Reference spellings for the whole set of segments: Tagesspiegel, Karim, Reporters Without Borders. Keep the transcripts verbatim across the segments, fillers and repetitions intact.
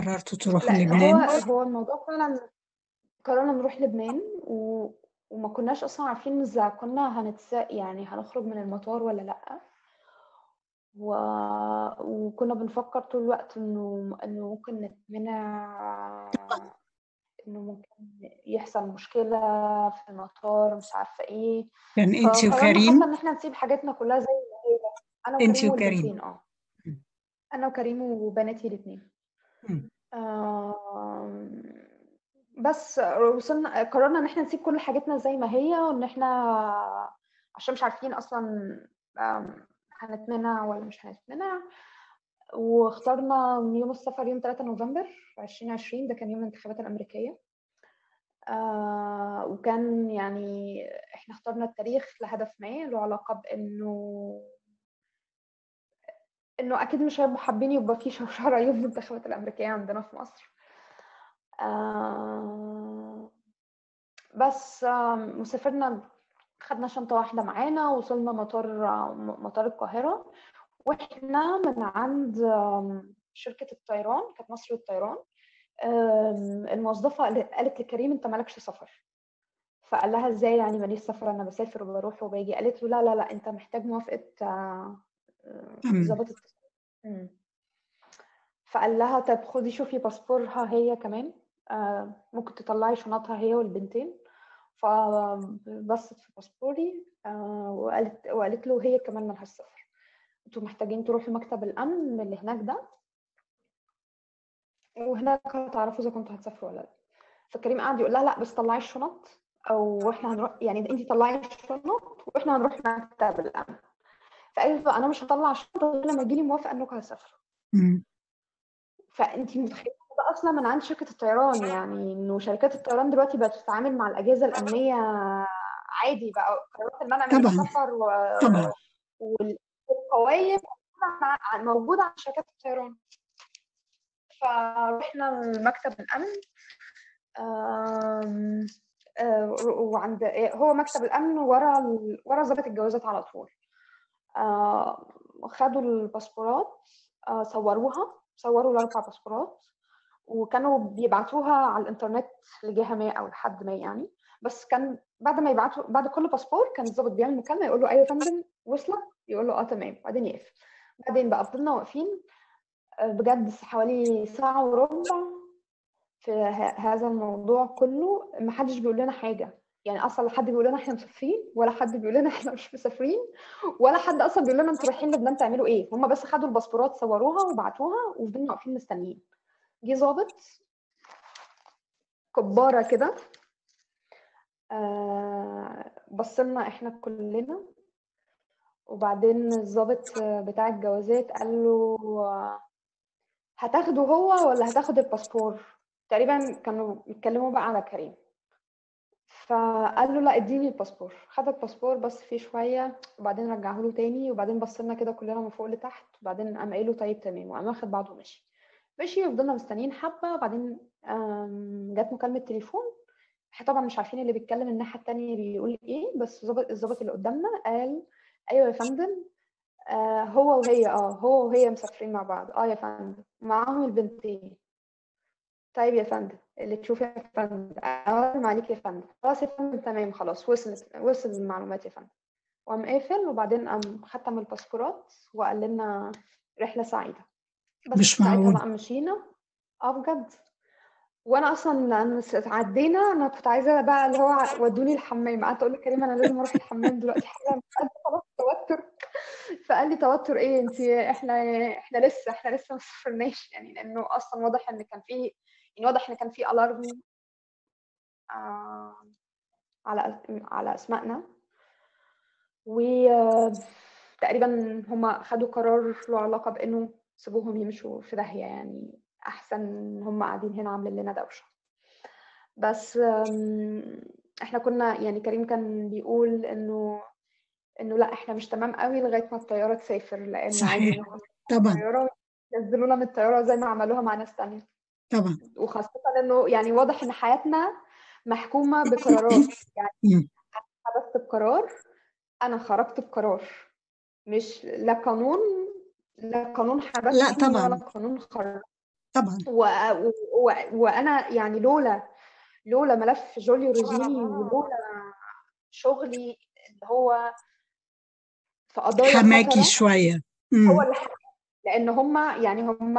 قررتوا تروحوا لبنان؟ هو هو الموضوع فعلا قررنا نروح لبنان و... وما كناش اصلا عارفين اذا كنا هنتساق يعني هنخرج من المطار ولا لا، و... وكنا بنفكر طول الوقت انه انه ممكن نتمنع، انه ممكن يحصل مشكله في المطار مش عارفه ايه. كان يعني انت وكريم ان احنا نسيب حاجاتنا كلها زي ما هي. انا وكريم الاثنين اه انا وكريم وبناتي الاثنين آه... بس وصلنا قررنا ان احنا نسيب كل حاجاتنا زي ما هي، وان احنا عشان مش عارفين اصلا هنتمنع ولا مش هنتمنع. واخترنا يوم السفر يوم ثلاثة نوفمبر ألفين وعشرين، ده كان يوم الانتخابات الامريكيه آه وكان يعني احنا اخترنا التاريخ لهدف ما له علاقه بانه انه اكيد مش هيبقوا حابين يبقى في شوشره يوم الانتخابات الامريكيه عندنا في مصر آه بس آه وسافرنا، خدنا شنطه واحده معانا، وصلنا مطار مطار القاهره. واحنا من عند شركه الطيران، كانت مصر للطيران، الموظفه قالت لكريم انت مالكش سفر. فقال لها ازاي يعني ماليش سفر، انا بسافر وبروح وباجي. قالت له لا لا لا انت محتاج موافقه ضابط الطيران. فقال لها طب خدي شوفي باسبورها هي كمان، ممكن تطلعي شنطها هي والبنتين. فبصت في باسبوري وقالت وقالت له هي كمان مالهاش سفر، انتوا محتاجين تروحوا مكتب الامن اللي هناك ده، وهناك هتعرفوا اذا كنتوا هتسافروا ولا لا. فكريم قاعد يقول لها لا بس طلعي الشنط او احنا هنروح، يعني انت طلعي الشنط واحنا هنروح مكتب الامن. فقالت له انا مش هطلع الشنط غير لما تجيلي موافقه انكم هتسافروا. فانت متخيله ده اصلا من عند شركه الطيران، يعني انه شركات الطيران دلوقتي بقت تتعامل مع الاجهزه الامنيه عادي، بقى قرارات المنع من السفر و... طبعا وال... قوايم موجوده على شركات الطيران. فروحنا مكتب الامن آم آم وعند هو مكتب الامن ورا ال... ورا ضابط الجوازات على طول. خدوا الباسبورات، صوروها، صوروا الاربع باسبورات، وكانوا بيبعتوها على الانترنت لجهه ما او لحد ما يعني. بس كان بعد ما يبعتوا بعد كل باسبور كان الضابط بيعمل مكالمه يقول له ايوه يا فندم وصلت، يقول له اه تمام، بعدين يقف. بعدين بقى فضلنا واقفين بجد حوالي ساعه وربع في هذا الموضوع كله، ما حدش بيقول لنا حاجه، يعني اصلا لا حد بيقول لنا احنا مسافرين، ولا حد بيقول لنا احنا مش مسافرين، ولا حد اصلا بيقول لنا انتوا رايحين لبنان تعملوا ايه. هم بس خدوا الباسبورات صوروها وبعتوها، وفضلنا واقفين مستنيين. جه ضابط كباره كده آه بصلنا احنا كلنا، وبعدين الضابط بتاع الجوازات قال له هتاخده هو ولا هتاخد الباسبور؟ تقريبا كانوا بيتكلموا بقى على كريم. فقال له لا اديني الباسبور. خد الباسبور بس فيه شويه، وبعدين رجعه له تاني، وبعدين بصلنا كده كلنا من فوق لتحت، وبعدين قام قايل له طيب تمام، وقام واخد بعضه ومشي. مشي وفضلنا مستنيين حبه، وبعدين جت مكالمه تليفون. احنا طبعا مش عارفين اللي بيتكلم الناحيه التانيه بيقول ايه، بس الظابط اللي قدامنا قال ايوه يا فندم آه هو وهي اه هو وهي مسافرين مع بعض. اه يا فندم معاهم البنتين. طيب يا فندم اللي تشوفي يا فندم. اه ما عليك يا فندم. خلاص يا فندم تمام، خلاص وصلت وصلت المعلومات يا فندم. وقام قافل، وبعدين قام ختم الباسبورات وقال لنا رحله سعيده. بس مش ساعتها بقى مشينا اه بجد. وانا اصلا انا عدينا، انا كنت عايزه بقى اللي هو ودوني الحمام، قعدت اقول لكريم انا لازم اروح الحمام دلوقتي حالا، خلاص توتر. فقال لي توتر ايه انت، احنا احنا لسه احنا لسه ما سافرناش يعني، لانه اصلا واضح ان كان في يعني واضح ان كان في الارم آه على على اسمائنا. وتقريبا هم خدوا قرار له علاقه بانه سيبوهم يمشوا في داهيه، يعني احسن هم قاعدين هنا عاملين لنا دوشه. بس احنا كنا يعني كريم كان بيقول انه انه لا احنا مش تمام قوي لغايه ما الطياره تسافر، لان عايزين طبعا الطياره ينزلونا من الطياره زي ما عملوها مع ناس ثانيه طبعا، وخاصه انه يعني واضح ان حياتنا محكومه بقرارات، يعني حدثت بقرار، انا خرجت بقرار، مش لا قانون لا قانون حبسني ولا قانون خرج طبعا. و... و... وانا يعني لولا لولا ملف جوليو ريجيني ولولا شغلي اللي هو في قضايا حماكي شويه هو اللي لان هم يعني هم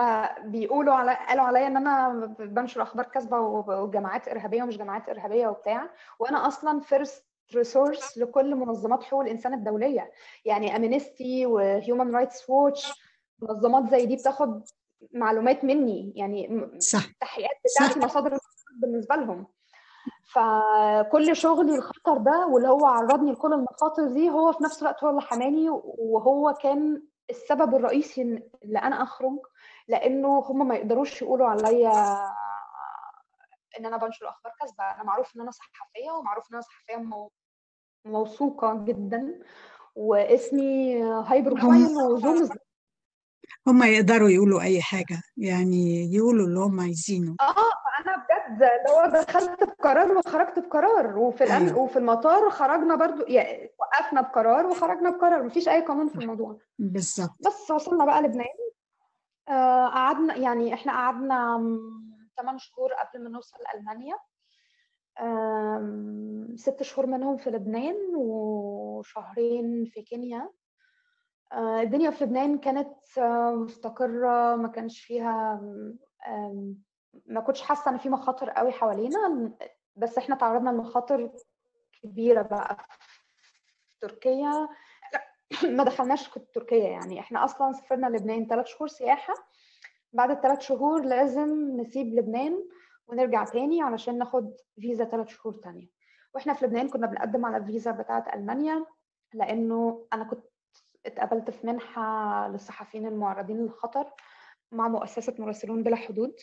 بيقولوا على قالوا عليا ان انا بنشر اخبار كاذبه وجماعات ارهابيه ومش جماعات ارهابيه وبتاع، وانا اصلا فيرست ريسورس لكل منظمات حقوق الانسان الدوليه، يعني امنستي وهيومن رايتس ووتش منظمات زي دي بتاخد معلومات مني، يعني التحقيقات بتاعتي مصادر بالنسبه لهم. فكل شغلي الخطر ده واللي هو عرضني لكل المخاطر دي هو في نفس الوقت هو اللي حماني، وهو كان السبب الرئيسي اللي انا اخرج، لانه هم ما يقدروش يقولوا عليا ان انا بنشر اخبار كاذبه. انا معروف ان انا صحفيه، ومعروف ان انا صحفيه موثوقه جدا، واسمي هايبر كوين وزومز. هم يقدروا يقولوا اي حاجه، يعني يقولوا اللي هم عايزينه. اه انا بجد لو دخلت بقرار وخرجت بقرار، وفي الامن وفي المطار خرجنا برضو، يعني وقفنا بقرار وخرجنا بقرار، مفيش اي قانون في الموضوع بالظبط. بس وصلنا بقى لبنان، آه قعدنا يعني احنا قعدنا ثمانية شهور قبل ما نوصل المانيا، آه ست شهور منهم في لبنان وشهرين في كينيا. آه الدنيا في لبنان كانت آه مستقره، ما كانش فيها آه ما كنتش حاسه ان في مخاطر قوي حوالينا، بس احنا تعرضنا لمخاطر كبيره بقى في تركيا. ما دخلناش تركيا، يعني احنا اصلا سافرنا لبنان ثلاث شهور سياحه، بعد الثلاث شهور لازم نسيب لبنان ونرجع تاني علشان ناخد فيزا ثلاث شهور تانية. واحنا في لبنان كنا بنقدم على الفيزا بتاعه المانيا، لانه انا كنت اتقبلت في منحه للصحفيين المعرضين للخطر مع مؤسسه مراسلون بلا حدود،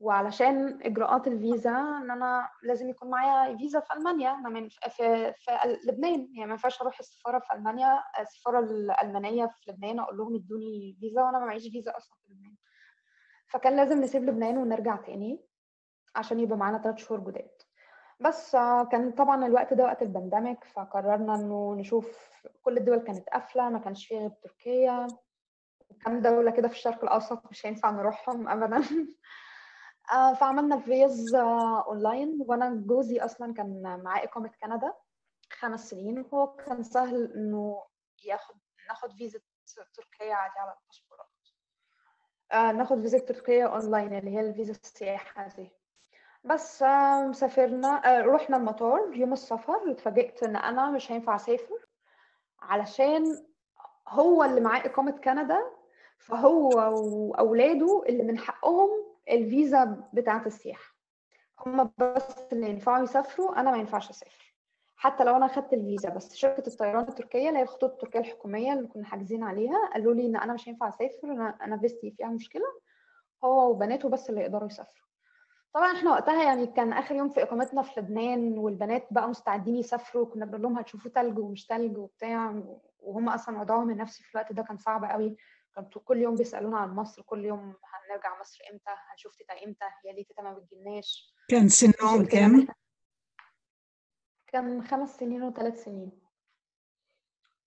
وعلشان اجراءات الفيزا ان انا لازم يكون معايا فيزا في المانيا، ما في في لبنان يعني ما ينفعش اروح السفاره في المانيا، السفاره الالمانيه في لبنان اقول لهم ادوني فيزا وانا ما معيش فيزا اصلا في لبنان. فكان لازم نسيب لبنان ونرجع تاني عشان يبقى معانا ثلاث شهور جداد. بس كان طبعا الوقت ده وقت البانديميك، فقررنا انه نشوف كل الدول كانت قافله، ما كانش فيه غير تركيا وكام دوله كده في الشرق الاوسط مش هينفع نروحهم ابدا. فعملنا فيز اونلاين، وانا جوزي اصلا كان معاه اقامه كندا خمس سنين، وهو كان سهل انه ياخد ناخد فيزا تركيا عادي على الباسبورات، آه ناخد فيزا تركيا اونلاين اللي هي الفيزا السياحه دي. بس آه سافرنا، آه رحنا المطار يوم السفر، اتفاجئت ان انا مش هينفع اسافر علشان هو اللي معاه اقامه كندا، فهو واولاده اللي من حقهم الفيزا بتاعت السياحه، هم بس اللي ينفعوا يسافروا، انا ما ينفعش اسافر حتى لو انا اخدت الفيزا. بس شركه الطيران التركيه اللي هي الخطوط التركيه الحكوميه اللي كنا حاجزين عليها قالوا لي ان انا مش هينفع اسافر، انا انا فيزتي فيها مشكله، هو وبناته بس اللي يقدروا يسافروا. طبعا احنا وقتها يعني كان اخر يوم في اقامتنا في لبنان، والبنات بقى مستعدين يسافروا، كنا بنقول لهم هتشوفوا ثلج ومش ثلج وبتاع، وهم اصلا وضعهم النفسي في الوقت ده كان صعب قوي، كانوا كل يوم بيسالونا عن مصر، كل يوم هنرجع مصر امتى، هنشوف تيتا امتى، يا ليه تيتا ما بتجيلناش. كان سنهم كام؟ كان خمس سنين وثلاث سنين.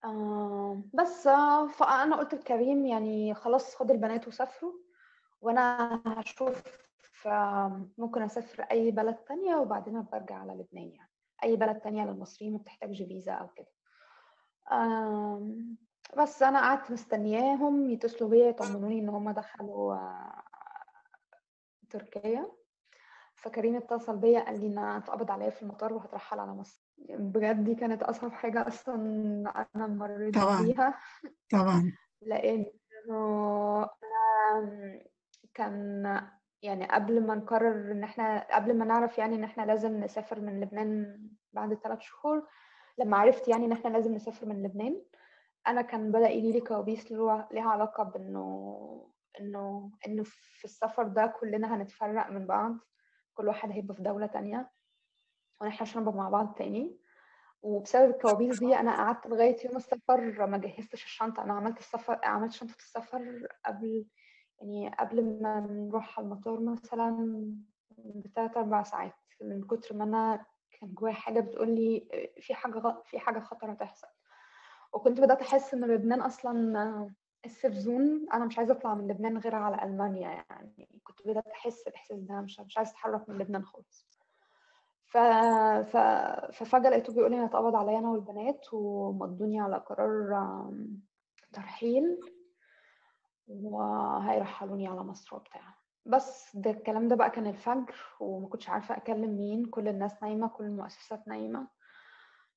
آه بس آه فانا قلت لكريم يعني خلاص خد البنات وسافروا، وانا هشوف آه ممكن اسافر اي بلد تانية وبعدين برجع على لبنان، يعني اي بلد تانية للمصريين ما بتحتاجش فيزا او كده. آه بس انا قعدت مستنياهم يتصلوا بيا يطمنوني ان هم دخلوا تركيا. فكريم اتصل بيا قال لي انا اتقبض عليا في المطار وهترحل على مصر. بجد دي كانت اصعب حاجه اصلا انا مريت بيها طبعا، لانه انا كان يعني قبل ما نقرر ان احنا قبل ما نعرف يعني ان احنا لازم نسافر من لبنان بعد ثلاث شهور، لما عرفت يعني ان احنا لازم نسافر من لبنان، انا كان بدا يجي لي كوابيس ليها علاقه بانه انه انه في السفر ده كلنا هنتفرق من بعض، كل واحد هيبقى في دوله تانية واحنا عشان نبقى مع بعض تاني. وبسبب الكوابيس دي انا قعدت لغايه يوم السفر ما جهزتش الشنطه، انا عملت السفر عملت شنطه السفر قبل يعني قبل ما نروح على المطار مثلا بتلات اربع ساعات، من كتر ما انا كان جوايا حاجه بتقول لي في حاجه في حاجه خطر هتحصل. وكنت بدأت أحس إن لبنان أصلاً السيف زون، انا مش عايزه اطلع من لبنان غير على المانيا، يعني كنت بدات احس الاحساس ده، مش مش عايزه اتحرك من لبنان خالص. ف ففجاه لقيته بيقول لي هيتقبض عليا انا والبنات ومضوني على قرار ترحيل وهيرحلوني على مصر وبتاع. بس ده الكلام ده بقى كان الفجر وما كنتش عارفه اكلم مين، كل الناس نايمه، كل المؤسسات نايمه.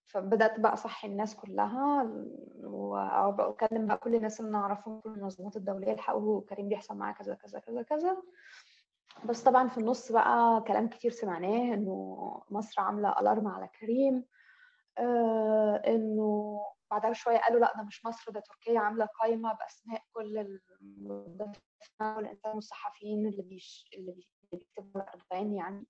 فبدات بقى اصحي الناس كلها واكلم بقى كل الناس اللي نعرفهم، كل المنظمات الدوليه، الحقوا كريم بيحصل معاه كذا كذا كذا كذا. بس طبعا في النص بقى كلام كتير سمعناه، انه مصر عامله الارم على كريم، آه انه بعدها بشويه قالوا لا ده مش مصر، ده تركيا عامله قائمه باسماء كل الانسان والصحفيين اللي بيش اللي بيكتبوا الاردوغان يعني.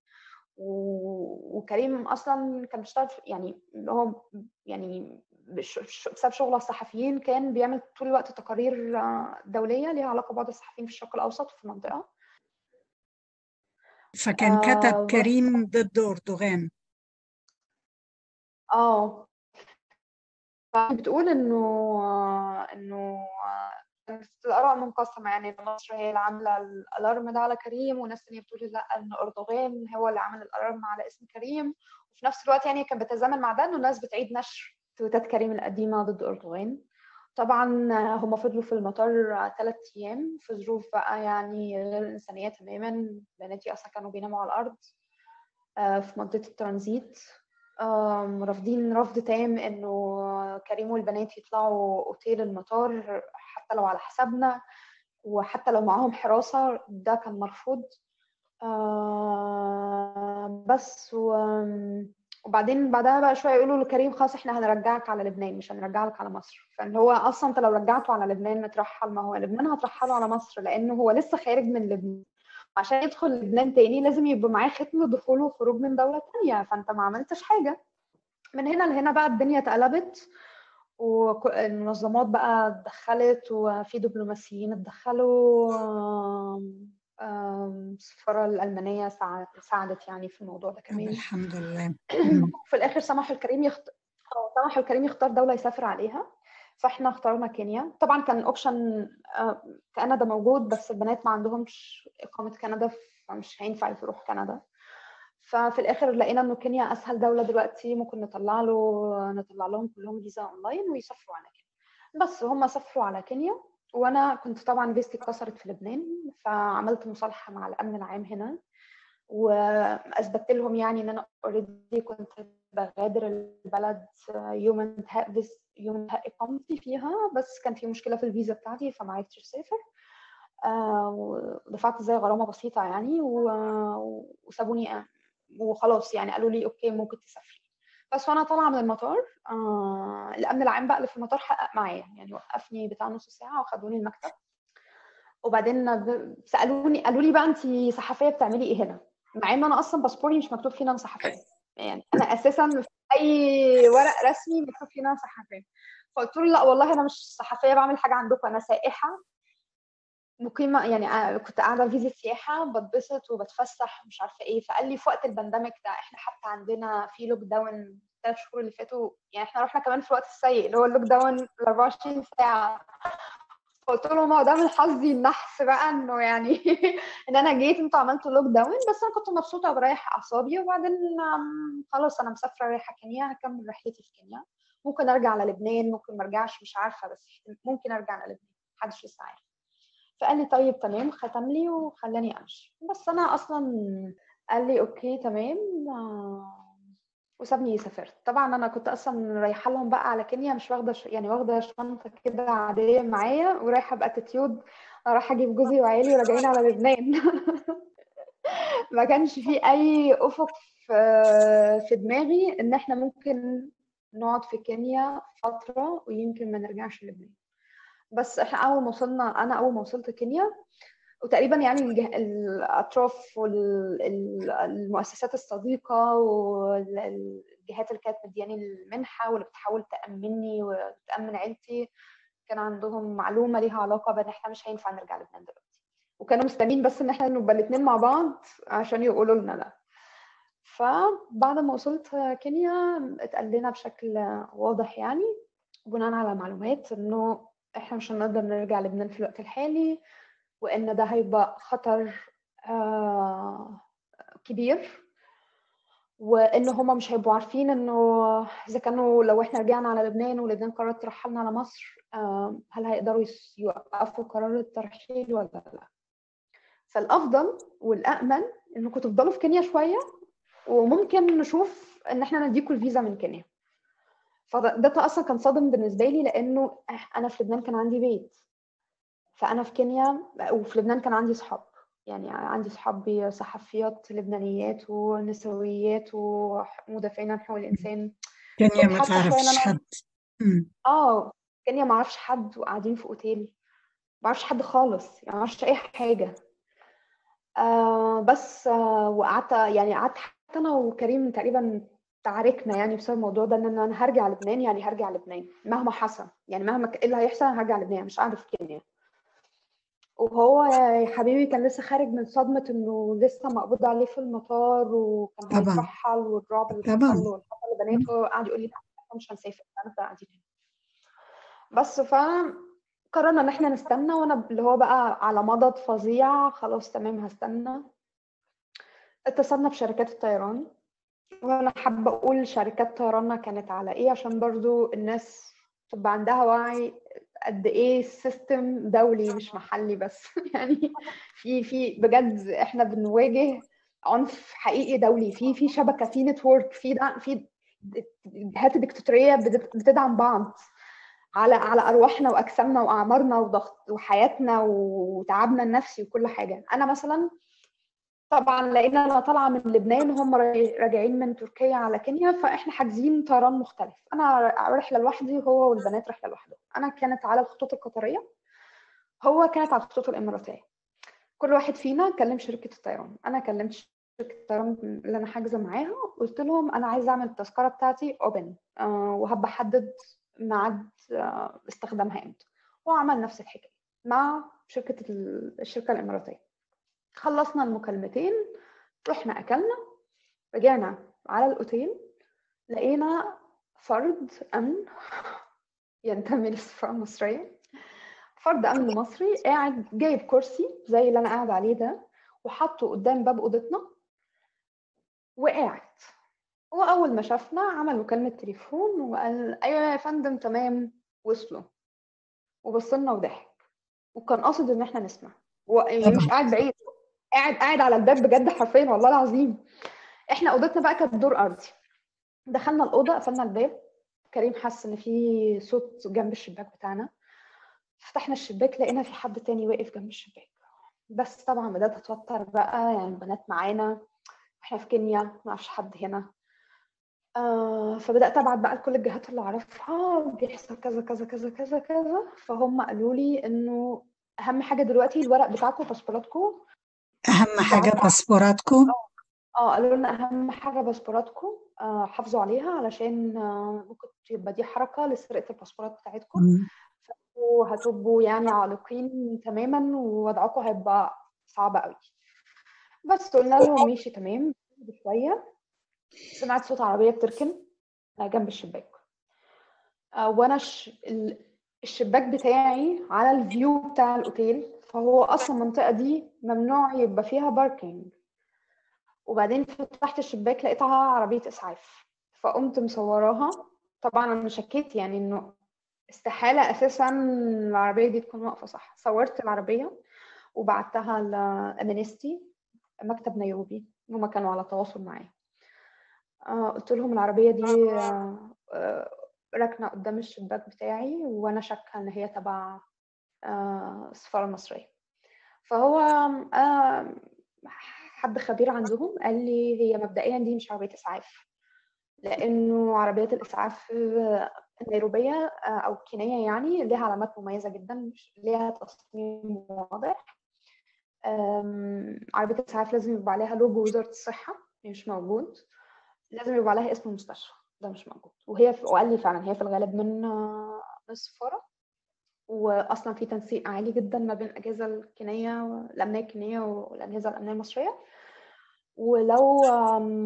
وكريم اصلا كان بيشتغل يعني، هو يعني بسبب شغله الصحفيين كان بيعمل طول الوقت تقارير دوليه ليها علاقه بوضع الصحفيين في الشرق الاوسط وفي المنطقه. فكان كتب آه كريم ضد اردوغان. اه بتقول انه انه الاراء منقسمه، يعني مصر هي اللي عامله الالارم ده على كريم، وناس ثانيه بتقول لا ان اردوغان هو اللي عامل الالارم على اسم كريم. وفي نفس الوقت يعني كان بتزامن مع ده انه الناس بتعيد نشر تويتات كريم القديمه ضد اردوغان. طبعا هم فضلوا في المطار ثلاث ايام في ظروف بقى يعني غير انسانيه تماما. بناتي اصلا كانوا بيناموا على الارض في منطقه الترانزيت، رافضين رفض تام انه كريم والبنات يطلعوا اوتيل المطار حتى لو على حسابنا وحتى لو معاهم حراسه، ده كان مرفوض. بس وبعدين بعدها بقى شويه يقولوا لكريم خلاص احنا هنرجعك على لبنان، مش هنرجعك على مصر. فاللي هو اصلا انت لو رجعته على لبنان مترحل، ما هو لبنان هترحله على مصر لانه هو لسه خارج من لبنان، عشان يدخل لبنان تاني لازم يبقى معاه ختم دخوله وخروج من دولة تانية، فانت ما عملتش حاجة. من هنا لهنا بقى الدنيا اتقلبت، والمنظمات بقى اتدخلت، وفي دبلوماسيين اتدخلوا، السفارة الألمانية ساعدت يعني في الموضوع ده كمان الحمد لله. في الآخر سمحوا الكريم يخت... سمحوا الكريم يختار دولة يسافر عليها، فاحنا اخترنا كينيا. طبعا كان اوبشن كندا موجود بس البنات ما عندهمش اقامه كندا، فمش هينفع يروح كندا. ففي الاخر لقينا انه كينيا اسهل دوله دلوقتي، ممكن نطلع له نطلع لهم كلهم فيزا اونلاين ويسافروا على كينيا. بس هم سافروا على كينيا، وانا كنت طبعا فيزتي اتكسرت في لبنان، فعملت مصالحه مع الامن العام هنا واثبتت لهم يعني ان انا اوريدي كنت بغادر البلد يوم انتهاء فيز يوم انتهاء اقامتي فيها، بس كان في مشكله في الفيزا بتاعتي فما عرفتش اسافر. آه دفعت زي غرامه بسيطه يعني وسابوني، آه وخلاص يعني قالوا لي اوكي ممكن تسافري. بس وانا طالعه من المطار آه الامن العام بقى اللي في المطار حقق معايا يعني، وقفني بتاع نص ساعه وخدوني المكتب، وبعدين سالوني قالوا لي بقى انت صحفيه بتعملي ايه هنا، مع ان انا اصلا باسبوري مش مكتوب فيه انا صحفيه، يعني انا اساسا في اي ورق رسمي مكتوب فيه انا صحفيه. فقلت له لا والله انا مش صحفيه بعمل حاجه عندكم، انا سائحه مقيمه يعني، كنت قاعده فيزا سياحه بتبسط وبتفسح مش عارفه ايه. فقال لي في وقت البانديميك ده احنا حتى عندنا في لوك داون الثلاث شهور اللي فاتوا، يعني احنا رحنا كمان في الوقت السيء اللي هو اللوك داون أربعة وعشرين ساعه. قلت لهم هو ده من حظي النحس بقى انه يعني ان انا جيت انتوا عملتوا لوك داون، بس انا كنت مبسوطه وبريح اعصابي. وبعدين خلاص انا مسافره رايحه كينيا، هكمل رحلتي في كينيا، ممكن ارجع على لبنان ممكن ما ارجعش مش عارفه، بس ممكن ارجع على لبنان محدش لسه عارف. فقال لي طيب تمام، ختم لي وخلاني امشي. بس انا اصلا قال لي اوكي تمام وسابني سافرت. طبعا انا كنت اصلا رايحه لهم بقى على كينيا، مش واخده ش... يعني واخده شنطه كده عاديه معايا ورايحه باتيتيود رايحه اجيب جوزي وعيالي وراجعين على لبنان. ما كانش في اي افق في دماغي ان احنا ممكن نقعد في كينيا فتره ويمكن ما نرجعش لبنان. بس احنا اول ما وصلنا انا اول ما وصلت كينيا، وتقريبا يعني الأطراف والمؤسسات الصديقة والجهات اللي كانت مدياني المنحة واللي بتحاول تأمني وتأمن عيلتي كان عندهم معلومة ليها علاقة بأن احنا مش هينفع نرجع لبنان دلوقتي، وكانوا مستنين بس ان احنا نبقى الاتنين مع بعض عشان يقولوا لنا لا. فبعد ما وصلت كينيا اتقال لنا بشكل واضح يعني بناء على معلومات انه احنا مش هنقدر نرجع لبنان في الوقت الحالي، وان ده هيبقى خطر آه كبير، وان هم مش هيبقوا عارفين انه اذا كانوا لو احنا رجعنا على لبنان ولبنان قررت ترحلنا على مصر آه هل هيقدروا يوقفوا قرار الترحيل ولا لا. فالافضل والامن انكم تفضلوا في كينيا شويه، وممكن نشوف ان احنا نديكم الفيزا من كينيا. فده اصلا كان صادم بالنسبه لي، لانه انا في لبنان كان عندي بيت، فانا في كينيا وفي لبنان كان عندي صحاب، يعني عندي صحابي صحفيات لبنانيات ونسويات ومدافعين عن حقوق الانسان. كينيا ما تعرفش حد. اه كينيا ما اعرفش حد، وقاعدين في اوتيل ما اعرفش حد خالص، يعني ما اعرفش اي حاجه. آه بس آه وقعدت، يعني قعدت حتى انا وكريم تقريبا تعاركنا يعني بسبب الموضوع ده، ان انا هرجع لبنان، يعني هرجع لبنان مهما حصل، يعني مهما ايه اللي هيحصل انا هرجع لبنان، مش قاعده في كينيا. وهو يا حبيبي كان لسه خارج من صدمه انه لسه مقبوض عليه في المطار، وكان هيترحل والرعب اللي حصل له وحصل لبناته. قعد يقول لي لا مش هنسافر، انا قاعدين هنا بس. ف قررنا ان احنا نستنى، وانا اللي هو بقى على مضض فظيع، خلاص تمام هستنى. اتصلنا بشركات الطيران، وانا حابه اقول شركات طيراننا كانت على ايه عشان برضو الناس تبقى عندها وعي قد ايه السيستم دولي مش محلي بس. يعني في في بجد احنا بنواجه عنف حقيقي دولي، في في شبكه، في نتورك، في في جهات ديكتاتوريه بتدعم بعض على على ارواحنا واجسامنا واعمارنا وضغط وحياتنا وتعبنا النفسي وكل حاجه. انا مثلا طبعا لان انا طالعه من لبنان، هم راجعين من تركيا على كينيا، فاحنا حاجزين طيران مختلف، انا رحله لوحدي، هو والبنات رحله لوحده. انا كانت على الخطوط القطريه، هو كانت على الخطوط الاماراتيه. كل واحد فينا كلم شركه الطيران، انا كلمت شركه الطيران اللي انا حاجزه معاها، قلت لهم انا عايزه اعمل التذكره بتاعتي اوبن أه وهبقى احدد ميعاد استخدامها امتى، وعمل نفس الحكايه مع شركه الشركه الاماراتيه. خلصنا المكالمتين، رحنا اكلنا، رجعنا على الاوتيل، لقينا فرد امن ينتمي للسفاره المصريه، فرد امن مصري قاعد جايب كرسي زي اللي انا قاعد عليه ده، وحطه قدام باب اوضتنا وقاعد. وأول ما شافنا عمل مكالمة تليفون وقال أيوة يا فندم تمام وصلوا، وبصلنا وضحك، وكان قاصد إن إحنا نسمع، ومش قاعد بعيد، قاعد قاعد على الباب بجد حرفيا والله العظيم. إحنا أوضتنا بقى كانت دور أرضي، دخلنا الأوضة قفلنا الباب، كريم حس إن في صوت جنب الشباك بتاعنا، فتحنا الشباك لقينا في حد تاني واقف جنب الشباك. بس طبعا بدأت أتوتر بقى، يعني البنات معانا إحنا في كينيا ما عرفش حد هنا. آه فبدأت أبعت بقى لكل الجهات اللي أعرفها، بيحصل كذا كذا كذا كذا كذا. فهم قالوا لي إنه أهم حاجة دلوقتي الورق بتاعكم باسبوراتكم، أهم حاجة باسبوراتكم. آه قالوا لنا أهم حاجة باسبوراتكم، آه حافظوا عليها علشان آه ممكن تبقى دي حركة لسرقة الباسبورات بتاعتكم، فأنتوا هتبقوا يعني عالقين تماما، ووضعكم هيبقى صعب قوي. بس قلنا لهم ماشي تمام. بشوية سمعت صوت عربية بتركن جنب الشباك، وانا الشباك بتاعي على الفيو بتاع الاوتيل، فهو اصلا المنطقة دي ممنوع يبقى فيها باركينج. وبعدين فتحت الشباك لقيتها عربية اسعاف، فقمت مصوراها. طبعا انا شكيت يعني انه استحالة اساسا العربية دي تكون واقفة صح. صورت العربية وبعتها لأمنستي مكتب نيروبي، هما كانوا على تواصل معايا. آه قلت لهم العربية دي آه آه ركنة قدام الشباك بتاعي، وأنا شاكة إن هي تبع آه السفارة المصرية. فهو آه حد خبير عندهم قال لي هي مبدئيا دي مش عربية إسعاف، لأنه عربيات الإسعاف النيروبية آه أو الكينية يعني لها علامات مميزة جدا، لها تصميم واضح. عربية الإسعاف لازم يبقى عليها لوجو وزارة الصحة، مش موجود. لازم يبقى عليها اسم المستشفى، ده مش موجود. وهي وقال لي فعلا هي في الغالب من السفاره، واصلا في تنسيق عالي جدا ما بين الاجهزه الامنيه الامنيه الكينيه والاجهزه الامنيه المصريه، ولو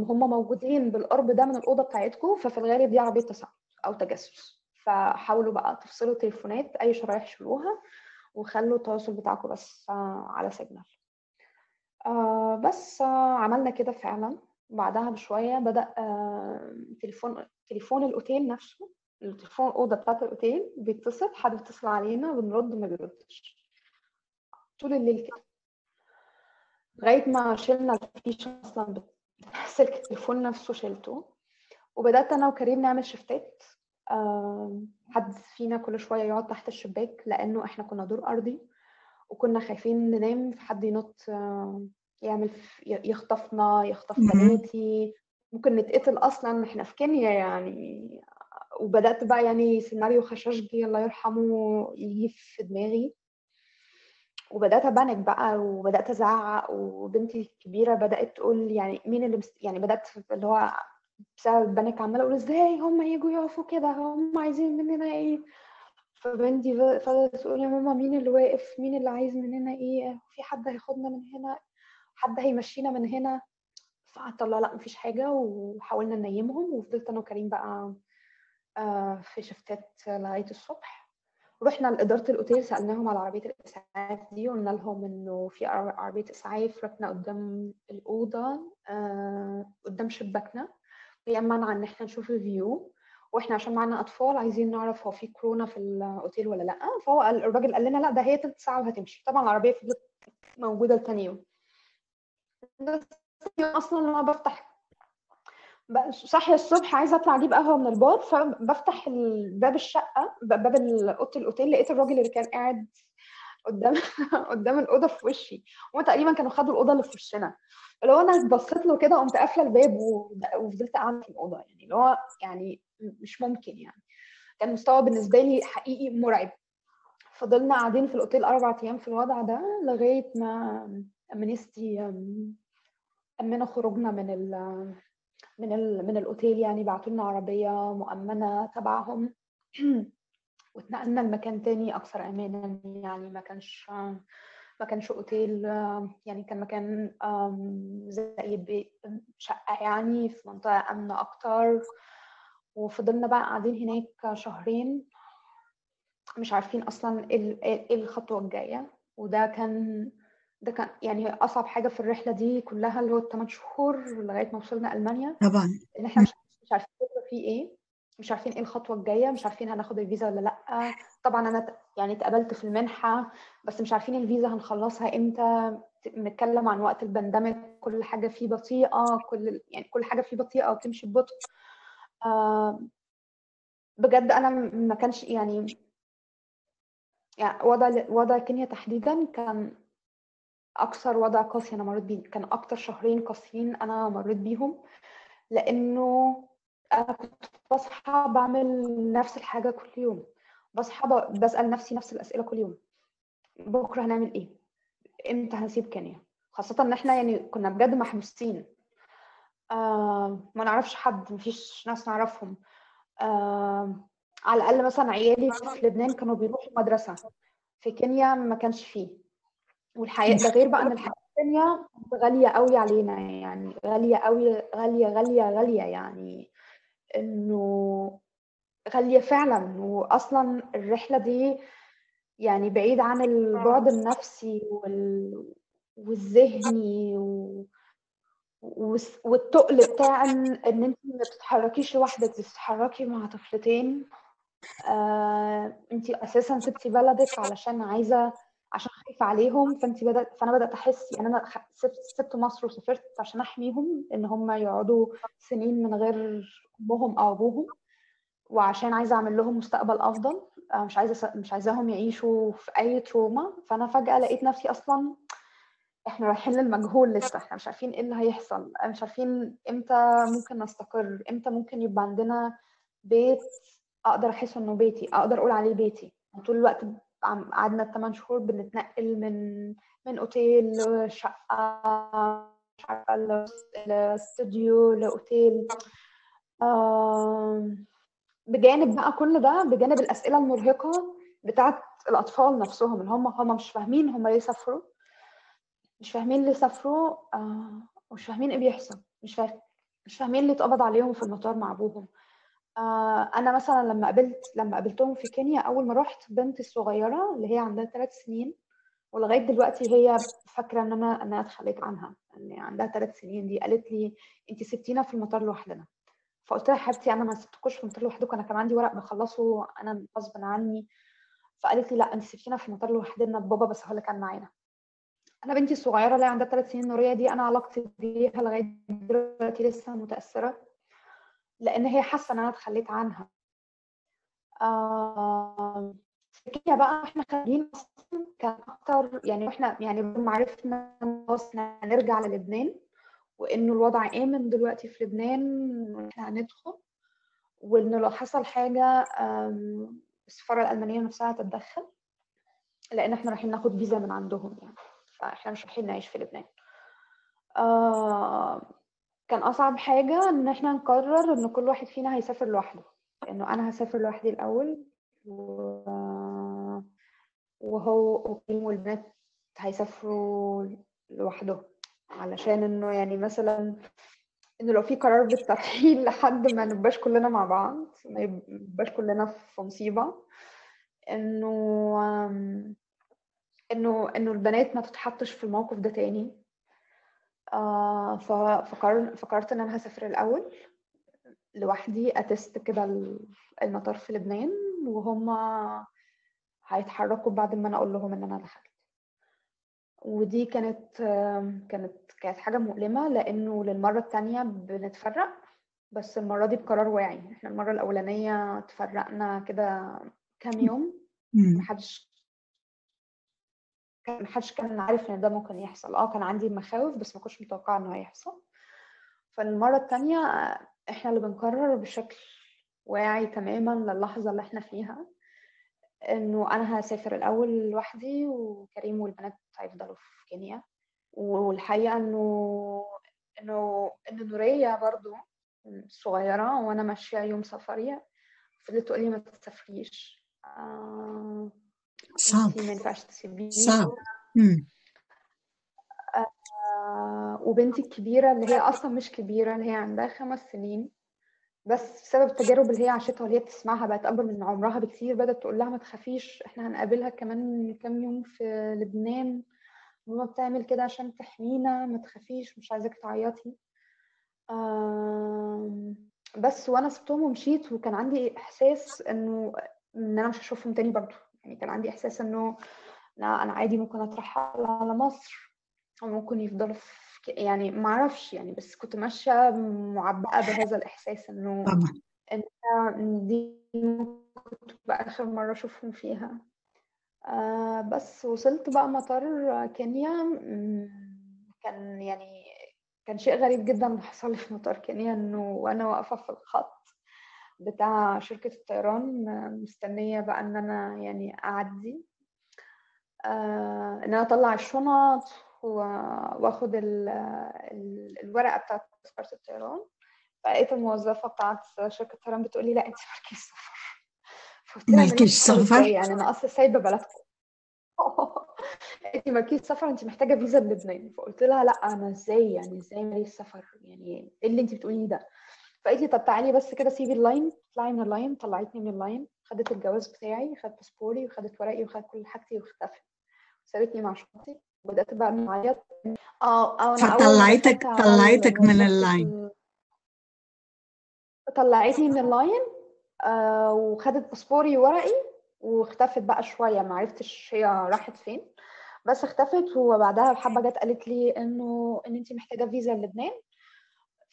هم موجودين بالقرب ده من الاوضه بتاعتكم ففي الغالب دي عربيه تسعب او تجسس. فحاولوا بقى تفصلوا تليفونات اي شرايح شلوها وخلوا التواصل بتاعكم بس على سيجنال. بس عملنا كده فعلا. بعدها بشويه بدا تليفون تليفون الاوتيل نفسه، التليفون اوضه بتاعت الاوتيل بيتصل، حد بيتصل علينا بنرد ما بيردش طول الليل كده لغايه ما شلنا الفيش اصلا، سلك التليفون نفسه شلته. وبدات انا وكريم نعمل شفتات، حد فينا كل شويه يقعد تحت الشباك لانه احنا كنا دور ارضي وكنا خايفين ننام في حد ينط يعمل يخطفنا، يخطف بناتي، ممكن نتقتل اصلا، احنا في كينيا يعني. وبدات بقى يعني سيناريو خشاشجي الله يرحمه يجي في دماغي، وبدات ابانك بقى وبدات ازعق. وبنتي الكبيره بدات تقول يعني مين اللي مست... يعني بدات اللي هو بسبب البانيك عماله اقول ازاي هم يجوا يقفوا كده، هم عايزين مننا ايه؟ فبنتي فضلت تقول يا ماما مين اللي واقف، مين اللي عايز مننا ايه، في حد هياخدنا من هنا، حد هيمشينا من هنا. فقعدت اقول لا مفيش حاجه، وحاولنا ننيمهم. وفضلت انا وكريم بقى في شفتات لغايه الصبح. رحنا لاداره الاوتيل سالناهم على عربيه الاسعاف دي، وقلنا لهم انه في عربيه اسعاف ركنه قدام الاوضه قدام شباكنا، هي منع ان احنا نشوف الفيو، واحنا عشان معنا اطفال عايزين نعرف هو في كورونا في الاوتيل ولا لا. فهو الراجل قال لنا لا ده هي تلت ساعه وهتمشي. طبعا العربيه فضلت موجوده لتاني يوم. اصلا لما بفتح صاحيه الصبح عايزه اطلع اجيب قهوه من البار، فبفتح باب الشقه باب اوضه الاوتيل لقيت الراجل اللي كان قاعد قدام قدام الاوضه في وشي، وهم تقريبا كانوا خدوا الاوضه اللي في وشنا. لو انا اتبصيت له كده قمت قافله الباب وفضلت قاعده في الاوضه، يعني اللي هو يعني مش ممكن، يعني كان مستوى بالنسبه لي حقيقي مرعب. فضلنا قاعدين في الاوتيل اربع ايام في الوضع ده لغايه ما امنيستي امنوا خروجنا من ال من ال من الاوتيل، يعني بعتوا لنا عربيه مؤمنه تبعهم واتنقلنا لمكان تاني اكثر امانا. يعني ما كانش ما كانش اوتيل، يعني كان مكان زي شقه يعني في منطقه امنه اكتر. وفضلنا بقى قاعدين هناك شهرين مش عارفين اصلا ايه الخطوه الجايه. وده كان ده كان يعني اصعب حاجه في الرحله دي كلها اللي هو الثمان شهور لغايه ما وصلنا المانيا. طبعا ان احنا مش عارفين في ايه، مش عارفين ايه الخطوه الجايه، مش عارفين هناخد الفيزا ولا لا. طبعا انا يعني اتقبلت في المنحه بس مش عارفين الفيزا هنخلصها امتى. بنتكلم عن وقت البانديميك، كل حاجه فيه بطيئه، كل يعني كل حاجه فيه بطيئه وتمشي ببطء. آه بجد انا ما كانش يعني, يعني وضع وضع كينيا تحديدا كان اكثر وضع قاسي انا مريت بيه، كان اكتر شهرين قاسيين انا مريت بيهم. لانه انا كنت بصحى بعمل نفس الحاجه كل يوم، بصحى بسال نفسي نفس الاسئله كل يوم، بكره هنعمل ايه، امتى هنسيب كينيا، خاصه ان احنا يعني كنا بجد محبوسين. آه ما نعرفش حد، مفيش ناس نعرفهم. آه على الاقل مثلا عيالي في لبنان كانوا بيروحوا مدرسه، في كينيا ما كانش فيه. والحياه ده غير بقى ان الحياه في كينيا غاليه قوي علينا، يعني غاليه قوي، غاليه غاليه غاليه يعني انه غاليه فعلا. واصلا الرحله دي يعني بعيد عن البعد النفسي وال... والذهني و... والتقل بتاع ان انت ما بتتحركيش لوحدك، بتتحركي مع طفلتين. آه... انت اساسا سبتي بلدك علشان عايزه، عشان خايفه عليهم. فانت بدأ... فانا بدات احس ان انا سبت سبت مصر وسافرت عشان احميهم ان هم يقعدوا سنين من غير امهم او ابوهم، وعشان عايزه اعمل لهم مستقبل افضل. آه مش عايزه مش عايزاهم يعيشوا في اي تروما. فانا فجاه لقيت نفسي اصلا احنا رايحين للمجهول، لسه احنا مش عارفين ايه اللي هيحصل، مش عارفين امتى ممكن نستقر، امتى ممكن يبقى عندنا بيت اقدر احس انه بيتي، اقدر اقول عليه بيتي. طول الوقت قعدنا الثمان شهور بنتنقل من من اوتيل لشقه، مش عارفه لاستوديو لاوتيل. آه بجانب بقى كل ده، بجانب الاسئله المرهقه بتاعت الاطفال نفسهم اللي هم هم مش فاهمين هم ليه سافروا، مش فاهمين ليه سافروا آه ومش فاهمين ايه بيحصل، مش فاهمين مش فاهمين ليه اتقبض عليهم في المطار مع ابوهم. انا مثلا لما قابلت لما قابلتهم في كينيا اول ما رحت، بنتي الصغيره اللي هي عندها ثلاث سنين ولغايه دلوقتي هي فاكره ان انا انا اتخليت عنها، ان عندها ثلاث سنين دي، قالت لي انت سبتينا في المطار لوحدنا. فقلت لها حبيبتي انا ما سبتكوش في المطار لوحدكم، انا كان عندي ورق بخلصه انا غصب عني. فقالت لي لا انت سبتينا في المطار لوحدنا، بابا بس هو اللي كان معانا. انا بنتي الصغيره اللي عندها ثلاث سنين نوريه دي انا علاقتي بيها لغايه دلوقتي لسه متاثره، لان هي حاسه ان انا اتخليت عنها. آه في كينيا بقى احنا خارجين اصلا كان اكتر، يعني احنا يعني معرفنا خلاص هنرجع للبنان وانه الوضع امن دلوقتي في لبنان، احنا هندخل، وانه لو حصل حاجه السفاره الالمانيه نفسها هتتدخل، لان احنا رايحين ناخد فيزا من عندهم يعني، فاحنا مش رايحين نعيش في لبنان. آه كان اصعب حاجه ان احنا نقرر ان كل واحد فينا هيسافر لوحده، انه انا هسافر لوحدي الاول وهو وكريم والبنات هيسافروا لوحده، علشان انه يعني مثلا انه لو في قرار بالترحيل لحد ما نبقاش كلنا مع بعض، ما يبقاش كلنا في مصيبه، انه انه انه البنات ما تتحطش في الموقف ده تاني. آه ففكر فكرت ان انا هسافر الاول لوحدي، اتست كده المطار في لبنان وهما هيتحركوا بعد ما انا اقول لهم ان انا دخلت. ودي كانت كانت كانت حاجه مؤلمه، لانه للمره الثانيه بنتفرق، بس المره دي بقرار واعي. احنا المره الاولانيه اتفرقنا كده كام يوم، محدش كان محدش كان عارف ان ده ممكن يحصل. اه كان عندي مخاوف بس ما كنتش متوقعه انه هيحصل. فالمره الثانيه احنا اللي بنقرر بشكل واعي تماما للحظه اللي احنا فيها، انه انا هسافر الاول لوحدي وكريم والبنات هيفضلوا في كينيا. والحقيقه انه انه ان نوريه برضو صغيره وانا ماشيه يوم سفريه فضلت تقول لي ما تسافريش، آه صعب ما ينفعش تسيبيه صعب. آه وبنتي الكبيره اللي هي اصلا مش كبيره، اللي هي عندها خمس سنين بس بسبب التجارب اللي هي عاشتها واللي هي بتسمعها بقت اكبر من عمرها بكثير، بدات تقول لها ما تخافيش احنا هنقابلها كمان كام يوم في لبنان، ماما بتعمل كده عشان تحمينا، ما تخافيش مش عايزاك تعيطي. آه بس وانا سبتهم ومشيت، وكان عندي احساس انه ان انا مش هشوفهم تاني برضو، يعني كان عندي احساس انه انا عادي ممكن اترحل على مصر وممكن يفضلوا في يعني ما اعرفش يعني، بس كنت ماشيه معبأه بهذا الاحساس انه ان دي كنت بقى اخر مره اشوفهم فيها. آه بس وصلت بقى مطار كينيا، كان يعني كان شيء غريب جدا اللي حصل لي في مطار كينيا، انه انا واقفه في الخط بتاع شركة الطيران مستنية بقى ان انا يعني اعدي، آه ان انا اطلع الشنط واخد الورقة بتاعت تذكرة الطيران. فلقيت الموظفة بتاعت شركة الطيران بتقولي لا انت مالكيش سفر. فقلت لها مالكيش سفر؟ يعني انا اصلا سايبة بلدكم. انت مالكيش سفر، انت محتاجة فيزا للبنان. فقلت لها لا انا ازاي يعني ازاي ماليش سفر، يعني ايه اللي انت بتقوليه ده؟ فقالت لي طب تعالي بس كده سيبي اللاين اطلعي من اللاين. طلعتني من اللاين، خدت الجواز بتاعي، خدت باسبوري وخدت ورقي وخدت كل حاجتي واختفت، سابتني مع شنطتي وبدات بقى نعيط. اه اه فطلعتك طلعتك من اللاين، طلعتني من اللاين آه وخدت باسبوري وورقي واختفت بقى شويه، ما عرفتش هي راحت فين بس اختفت. وبعدها بحبه جت قالت لي انه ان انت محتاجه فيزا للبنان،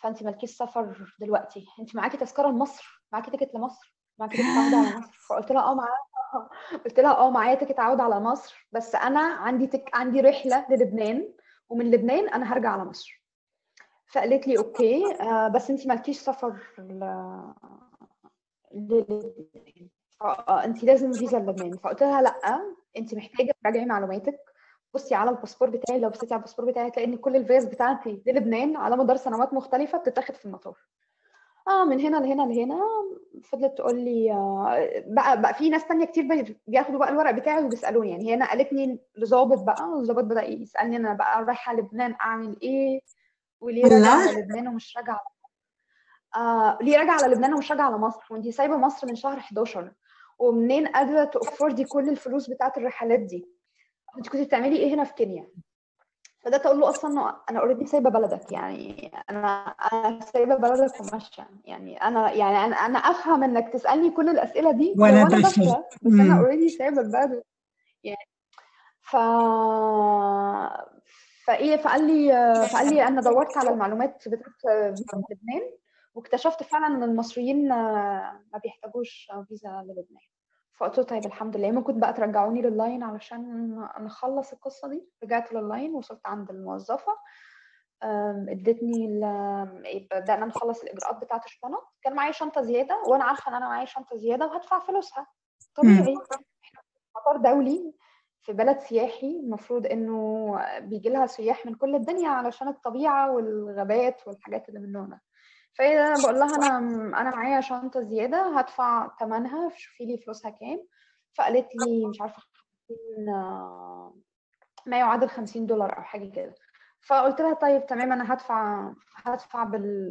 فانت مالكيش سفر دلوقتي، انت معاكي تذكره لمصر، معاكي تيكت لمصر، معاكي تيكت عوده على مصر. فقلت لها اه معايا، قلت لها اه معايا تيكت عوده على مصر، بس انا عندي تك... عندي رحله للبنان ومن لبنان انا هرجع على مصر. فقالت لي اوكي آه بس انت مالكيش سفر ل... للبنان، انت لازم فيزا للبنان. فقلت لها لا انت محتاجه تراجعي معلوماتك، بصي على الباسبور بتاعي، لو بصيتي على الباسبور بتاعي هتلاقي ان كل الفيز بتاعتي للبنان على مدار سنوات مختلفه بتتاخد في المطار. اه من هنا لهنا لهنا فضلت تقول لي آه بقى بقى في ناس ثانيه كتير بياخدوا بقى الورق بتاعي وبيسالوني، يعني هي نقلتني لظابط بقى، والظابط بدا يسالني انا بقى رايحه لبنان اعمل ايه وليه راجعه لبنان ومش راجعه. آه ليه راجع على لبنان ومش راجع على مصر، وانتي سايبه مصر من شهر حداشر، ومنين قادره تأفوردي كل الفلوس بتاعه الرحلات دي؟ انت كنت بتعملي ايه هنا في كينيا؟ فده تقول له اصلا انه انا اوريدي سايبه بلدك، يعني انا انا سايبه بلدك وماشيه، يعني انا يعني انا, أنا افهم انك تسالني كل الاسئله دي وانا داخله، بس انا اوريدي سايبه البلد يعني. ف فايه فقال لي فقال لي انا دورت على المعلومات بتاعت لبنان واكتشفت فعلا ان المصريين ما بيحتاجوش فيزا للبنان. فقلت له طيب الحمد لله، ممكن بقى ترجعوني لللاين علشان نخلص القصه دي. رجعت لللاين، وصلت عند الموظفه، ادتني بدانا نخلص الاجراءات بتاعه الشنط. كان معايا شنطه زياده وانا عارفه ان انا معايا شنطه زياده وهدفع فلوسها طبيعي، احنا مطار دولي في بلد سياحي، المفروض انه بيجي لها سياح من كل الدنيا علشان الطبيعه والغابات والحاجات اللي من نوعها. فانا بقول لها انا انا معايا شنطه زياده هدفع ثمنها، شوفي لي فلوسها كام. فقالت لي مش عارفه ما يعادل خمسين دولار او حاجه كده. فقلت لها طيب تمام انا هدفع هدفع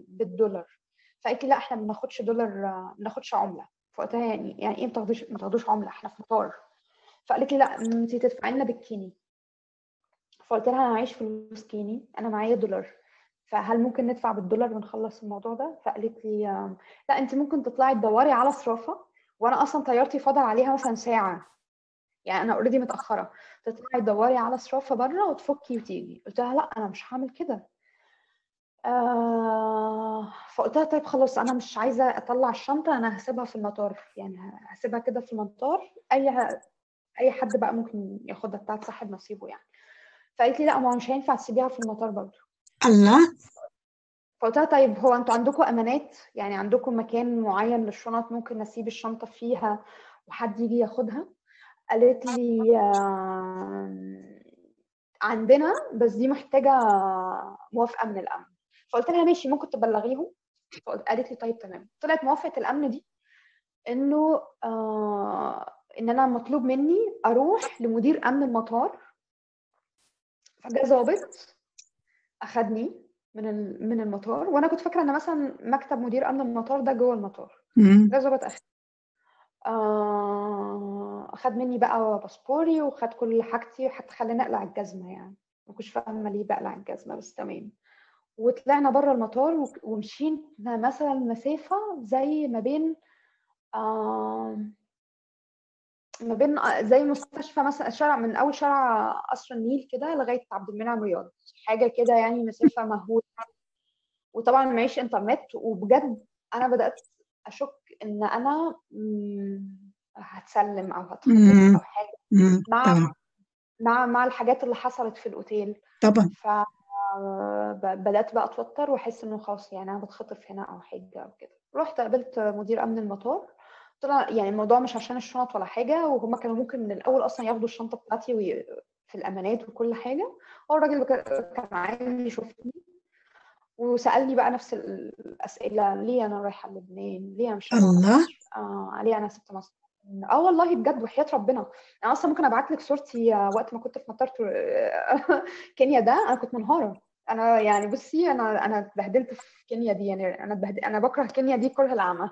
بالدولار. فقالت لي لا احنا ما بناخدش دولار، ما بناخدش عمله. فقلت لها يعني يعني ايه ما تاخدوش ما تاخدوش عمله، احنا في مطار. فقالت لي لا انت تدفعي لنا بالكيني. فقلت لها انا معيش فلوس كيني، انا معايا دولار، فهل ممكن ندفع بالدولار ونخلص الموضوع ده؟ فقالت لي لا انت ممكن تطلعي تدوري على صرافه، وانا اصلا طيارتي فاضل عليها مثلا ساعه، يعني انا اوريدي متاخره، تطلعي تدوري على صرافه بره وتفكي وتيجي. قلت لها لا انا مش هعمل كده. آه فقلت لها طيب خلاص انا مش عايزه اطلع الشنطه، انا هسيبها في المطار، يعني هسيبها كده في المطار، اي اي حد بقى ممكن ياخدها بتاعت صاحب نصيبه يعني. فقالت لي لا ما مش هينفع تسيبيها في المطار برضه. الله. فقلت لها طيب هو انتوا عندكم امانات، يعني عندكم مكان معين للشنط ممكن نسيب الشنطه فيها وحد يجي ياخدها؟ قالت لي عندنا، بس دي محتاجه موافقه من الامن. فقلت لها ماشي ممكن تبلغيهم. قالت لي طيب تمام. طلعت موافقه الامن دي انه ان انا مطلوب مني اروح لمدير امن المطار. فجاء ضابط اخدني من من المطار، وانا كنت فاكره ان مثلا مكتب مدير امن المطار ده جوه المطار. جه ظابط اخد آه اخد مني بقى باسبوري وخد كل حاجتي، حتى خلاني اقلع الجزمه، يعني ما كنتش فاهمه ليه بقلع الجزمه بس تمام. وطلعنا بره المطار ومشينا مثلا مسافه زي ما بين آه ما بين زي مستشفى مثلا شارع، من اول شارع قصر النيل كده لغايه عبد المنعم رياض، حاجه كده يعني مسافه مهوله. وطبعا معيش انترنت، وبجد انا بدات اشك ان انا هتسلم او هتخطف او حاجه مع مع مع الحاجات اللي حصلت في الاوتيل طبعا. فبدات بقى اتوتر واحس انه خلاص يعني انا بتخطف هنا او حاجه او كده. رحت قابلت مدير امن المطار، طلع يعني الموضوع مش عشان الشنط ولا حاجه، وهم كانوا ممكن من الاول اصلا ياخدوا الشنطه بتاعتي وي... في الامانات وكل حاجه. هو الراجل كان معايا يشوفني وسالني بقى نفس الاسئله، ليه انا رايحه لبنان، ليه انا مش الله اه ليه انا سبت مصر. اه والله بجد وحياه ربنا انا اصلا ممكن ابعت لك صورتي وقت ما كنت في مطار كينيا ده، انا كنت منهاره. انا يعني بصي انا انا اتبهدلت في كينيا دي، يعني انا اتبهدل... انا بكره كينيا دي كره العمى.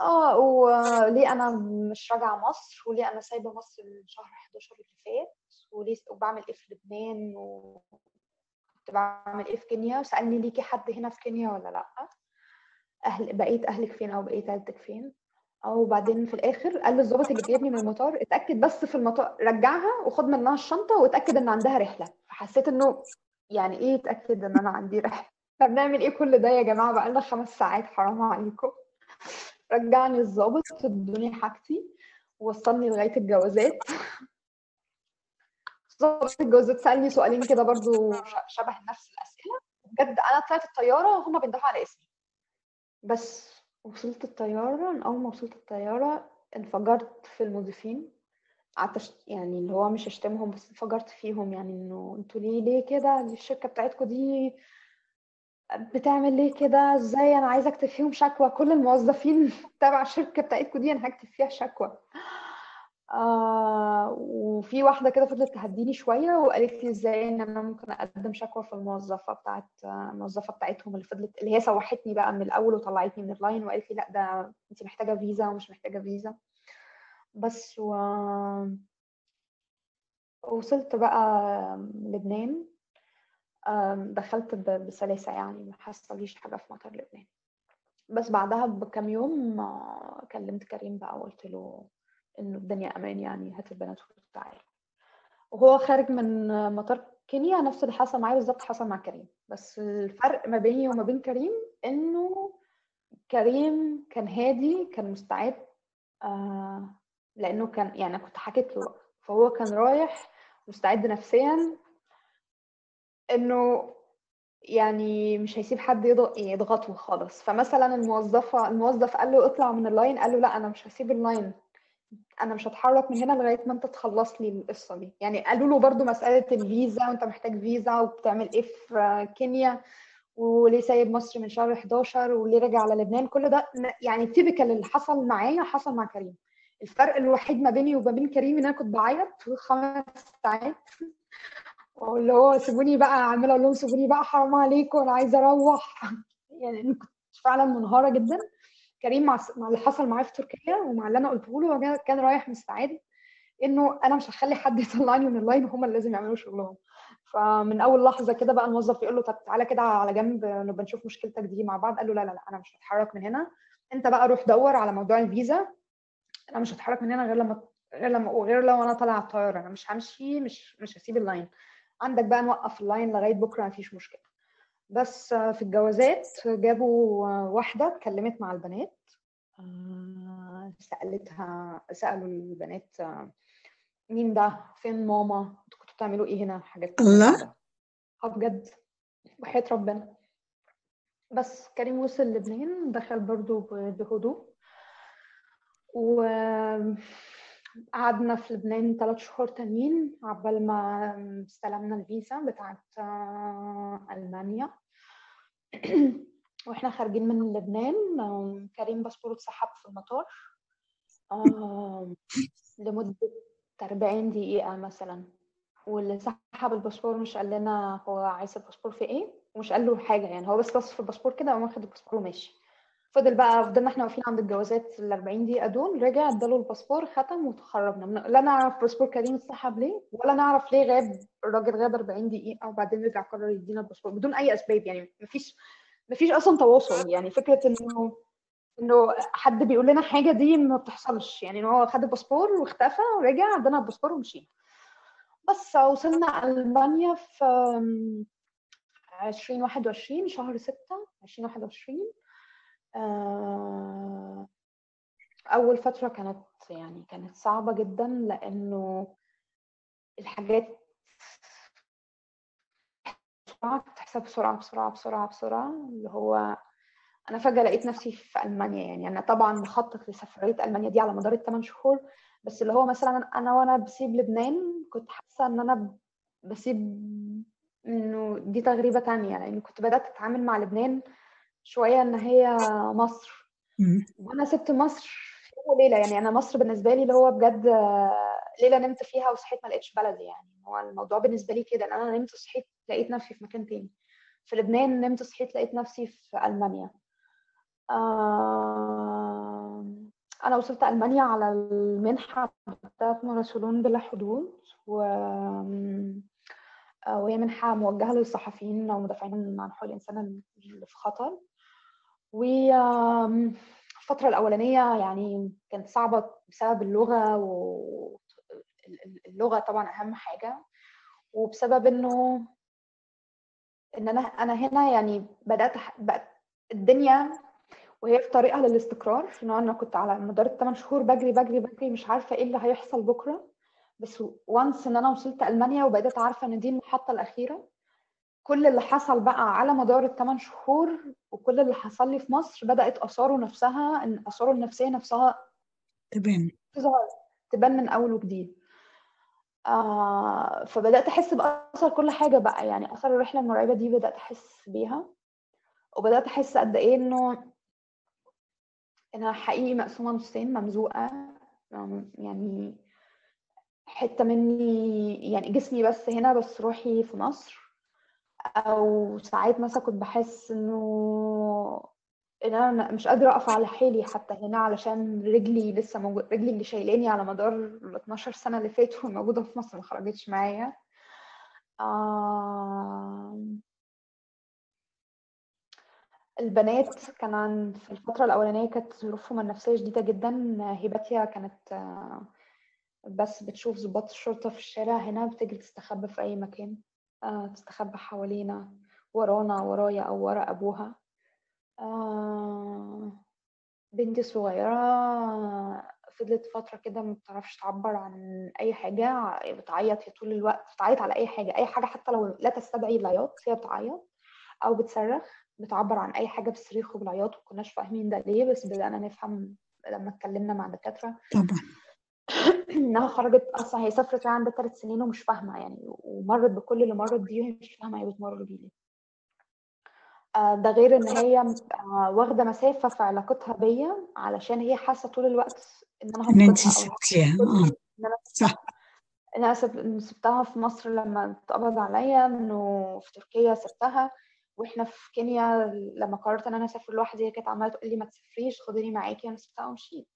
اه وليه انا مش راجعه مصر، وليه انا سايبه مصر من شهر حداشر اللي فات، وليه وبعمل ايه في لبنان، وكنت بعمل ايه في كينيا. وسالني ليكي حد هنا في كينيا ولا لا، اهل بقيت اهلك فين او بقيت عيلتك فين. او بعدين في الاخر قال لي الظابط اللي جايبني من المطار اتاكد بس في المطار رجعها وخد منها الشنطه واتاكد ان عندها رحله. فحسيت انه يعني ايه اتاكد ان انا عندي رحله؟ طب نعمل ايه كل ده يا جماعه؟ بقى لنا خمس ساعات حرام عليكم. رجعني الظابط ادوني حاجتي ووصلني لغايه الجوازات. ظابط الجوازات سالني سؤالين كده برضو شبه نفس الاسئله. بجد انا طلعت الطياره هما بيندهوا على اسمي بس. وصلت الطياره، اول ما وصلت الطياره انفجرت في المضيفين، قعدت يعني اللي هو مش اشتمهم بس انفجرت فيهم، يعني انه انتوا ليه ليه كده، الشركه بتاعتكم دي بتعمل ليه كده، ازاي انا عايزه اكتب فيهم شكوى، كل الموظفين تبع الشركه بتاعتكم دي انا هكتب فيها شكوى. آه وفي واحدة كده فضلت تهديني شوية وقالت لي ازاي ان انا ممكن اقدم شكوى في الموظفة بتاعت الموظفة بتاعتهم اللي فضلت اللي هي سوحتني بقى من الاول وطلعتني من اللاين وقالت لي لا ده انت محتاجة فيزا ومش محتاجة فيزا بس. و وصلت بقى لبنان دخلت بسلاسة يعني ما حصليش حاجة في مطار لبنان. بس بعدها بكم يوم كلمت كريم بقى وقلت له انه الدنيا امان يعني هات البنات وتعالي. وهو خارج من مطار كينيا نفس اللي حصل معايا بالظبط حصل مع كريم، بس الفرق ما بيني وما بين كريم انه كريم كان هادي كان مستعد آه لانه كان يعني كنت حكيت له فهو كان رايح مستعد نفسيا انه يعني مش هيسيب حد يضغطه خالص. فمثلا الموظفه الموظف قال له اطلع من اللاين قال له لا انا مش هسيب اللاين انا مش هتحرك من هنا لغايه ما انت تخلص لي القصه دي. يعني قالوا له برده مساله الفيزا وانت محتاج فيزا وبتعمل ايه في كينيا وليه سايب مصر من شهر احد عشر وليه راجع على لبنان كل ده يعني تيبيكال اللي حصل معايا حصل مع كريم. الفرق الوحيد ما بيني وما بين كريم ان انا كنت بعيط خمس ساعات واللي هو سيبوني بقى اعمل اقول لهم سيبوني بقى حرام عليكم انا عايزه اروح يعني انا كنت فعلا منهاره جدا. كريم مع اللي حصل معايا في تركيا ومع اللي انا قلته له كان رايح مستعد انه انا مش هخلي حد يطلعني من اللاين وهم اللي لازم يعملوا شغلهم. فمن اول لحظه كده بقى الموظف يقول له طب تعالى كده على جنب نبقى نشوف مشكلتك دي مع بعض قال له لا لا لا انا مش هتحرك من هنا انت بقى روح دور على موضوع الفيزا انا مش هتحرك من هنا غير لما غير لما غير لو انا طالعه على الطياره انا مش همشي مش مش هسيب اللاين عندك بقى نوقف اللاين لغايه بكره مفيش مشكله. بس في الجوازات جابوا واحده اتكلمت مع البنات سالتها سالوا البنات مين ده فين ماما كنتوا بتعملوا ايه هنا حاجات الله اه بجد وحياه ربنا. بس كريم وصل لبنان دخل برضو بهدوء وقعدنا في لبنان ثلاث شهور تانيين عقبال ما استلمنا الفيزا بتاعت ألمانيا. واحنا خارجين من لبنان كريم باسبوره اتسحب في المطار لمدة أربعين دقيقة مثلا واللي سحب الباسبور مش قال لنا هو عايز الباسبور في ايه ومش قال له حاجة يعني هو بس بص الباسبور كده قام واخد الباسبور وماشي. فضل بقى فضلنا احنا واقفين عند الجوازات ال أربعين دقيقه دول رجع اداله الباسبور ختم وتخرجنا لا نعرف باسبور كريم اتسحب ليه ولا نعرف ليه غاب الراجل غاب أربعين دقيقه وبعدين رجع قرر يدينا الباسبور بدون اي اسباب. يعني مفيش مفيش اصلا تواصل يعني فكره انه انه حد بيقول لنا حاجه دي ما بتحصلش يعني ان هو خد الباسبور واختفى ورجع ادانا الباسبور ومشينا. بس وصلنا ألمانيا في عشرين واحد وعشرين شهر ستة عشرين واحد وعشرين. أول فترة كانت يعني كانت صعبة جدا لأنه الحاجات بتحصل بسرعة بسرعة بسرعة بسرعة اللي هو أنا فجأة لقيت نفسي في ألمانيا. يعني أنا طبعا مخطط لسفرية ألمانيا دي على مدار الثمان شهور بس اللي هو مثلا أنا وأنا بسيب لبنان كنت حاسة إن أنا بسيب إنه دي تغريبة تانية لأنه كنت بدأت أتعامل مع لبنان شوية إن هي مصر وأنا سبت مصر في أول ليلة. يعني أنا مصر بالنسبة لي اللي هو بجد ليلة نمت فيها وصحيت ما لقيتش بلدي. يعني هو الموضوع بالنسبة لي كده إن أنا نمت صحيت لقيت نفسي في مكان تاني في لبنان نمت صحيت لقيت نفسي في ألمانيا. أنا وصلت ألمانيا على المنحة بتاعت مراسلون بلا حدود و وهي منحة موجهة للصحفيين ومدافعين عن حقوق الإنسان اللي في خطر. والفترة الأولانية يعني كانت صعبة بسبب اللغة واللغة طبعا أهم حاجة وبسبب إنه إن أنا أنا هنا يعني بدأت بقت الدنيا وهي في طريقها للاستقرار. إنه أنا كنت على مدار الثمان شهور بجري بجري بجري مش عارفة إيه اللي هيحصل بكرة. بس وانس إن أنا وصلت ألمانيا وبقيت عارفة إن دي المحطة الأخيرة كل اللي حصل بقى على مدار الثمان شهور وكل اللي حصل لي في مصر بدأت آثاره نفسها إن آثاره النفسية نفسها تبان تظهر تبان من أول وجديد. آه فبدأت أحس بأثر كل حاجة بقى يعني أثر الرحلة المرعبة دي بدأت أحس بيها وبدأت أحس قد إيه إنه أنا حقيقي مقسومة نصين ممزوقة يعني حتة مني يعني جسمي بس هنا بس روحي في مصر. أو ساعات مثلا كنت بحس إنه إن أنا مش قادرة أقف على حيلي حتى هنا علشان رجلي لسه موجود، رجلي اللي شايلاني على مدار ال اتناشر سنة اللي فاتوا موجودة في مصر ما خرجتش معايا. آه... البنات كان في الفترة الأولانية كانت ظروفهم النفسية شديدة جدا. هباتيا كانت بس بتشوف ضباط الشرطة في الشارع هنا بتجري تستخبى في أي مكان، تستخبى حوالينا، ورانا، ورايا، أو ورا أبوها. بنتي صغيرة فضلت فترة كده ما بتعرفش تعبر عن أي حاجة، بتعيط طول الوقت، بتعيط على أي حاجة، أي حاجة حتى لو لا تستدعي العياط هي بتعيط، أو بتصرخ، بتعبر عن أي حاجة بالصريخ وبالعياط، وكناش فاهمين ده ليه بس بدأنا نفهم لما اتكلمنا مع الدكاترة طبعا إنها خرجت أصلا. هي سافرت عندها ثلاث سنين ومش فاهمة يعني، ومرت بكل اللي مرت بيه وهي مش فاهمة هي بتمر بيه ليه. ده غير إن هي واخدة مسافة في علاقتها بيا علشان هي حاسة طول الوقت إن أنا هفقدها، إن أنت سبتيها، صح، إن أنا سبتها في مصر لما اتقبض عليا، إنه في تركيا سبتها، واحنا في كينيا لما قررت ان انا اسافر لوحدي هي كانت عماله تقول لي ما تسافريش خديني معاكي، انا سبتها ومشيت.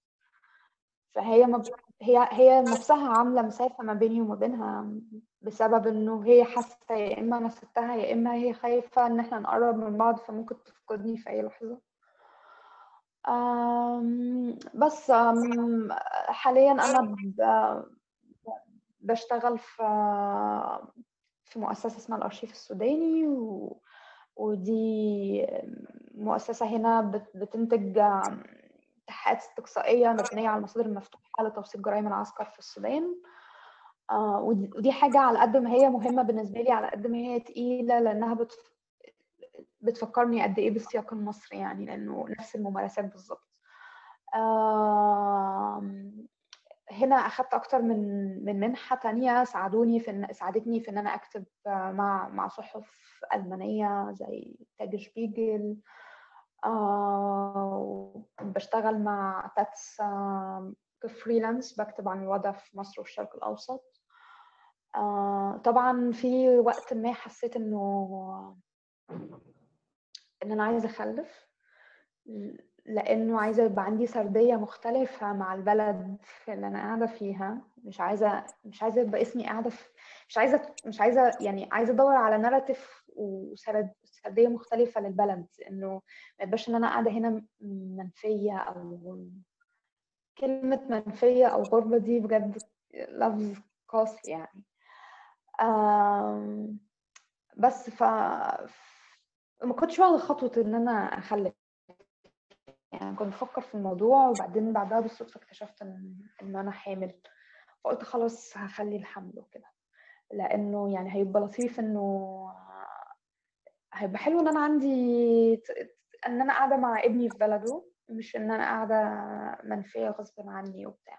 فهي مب... هي هي نفسها عامله مسافه ما بيني وما بينها بسبب انه هي حاسه يا اما انا سبتها يا اما هي خايفه ان احنا نقرب من بعض فممكن تفقدني في اي لحظه. أم... بس أم... حاليا انا ب... بشتغل في في مؤسسه اسمها الارشيف السوداني، و ودي مؤسسة هنا بتنتج تحقيقات استقصائية مبنية على المصادر المفتوحة لتوثيق جرائم العسكر في السودان. ودي حاجة على قد ما هي مهمة بالنسبة لي على قد ما هي تقيلة، لأنها بتفكرني قد إيه بالسياق المصري يعني، لأنه نفس الممارسات بالظبط. هنا أخذت أكتر من من منحة تانية ساعدوني في إن ساعدتني في إن أنا أكتب مع مع صحف ألمانية زي تاجشبيجل. آه بشتغل مع تاتس آه كفريلانس، بكتب عن الوضع في مصر والشرق الأوسط. آه طبعا في وقت ما حسيت إنه إن أنا عايزة أخلف، لأنه عايزة يبقى عندي سردية مختلفة مع البلد اللي أنا قاعدة فيها. مش عايزة مش عايزة يبقى اسمي قاعدة في مش عايزة مش عايزة يعني عايزة أدور على ناراتيف وسردية مختلفة للبلد، إنه ما يبقاش إن أنا قاعدة هنا منفية. أو كلمة منفية أو غربة دي بجد لفظ قاسي يعني. بس ف ما كنتش واخدة خطوة إن أنا أخلف يعني، كنت بفكر في الموضوع وبعدين بعدها بالصدفة اكتشفت ان, إن انا حامل، فقلت خلاص هخلي الحمل وكده، لانه يعني هيبقى لطيف انه هيبقى حلو ان انا عندي ان انا قاعدة مع ابني في بلده، مش ان انا قاعدة منفية غصب عني وبتاع.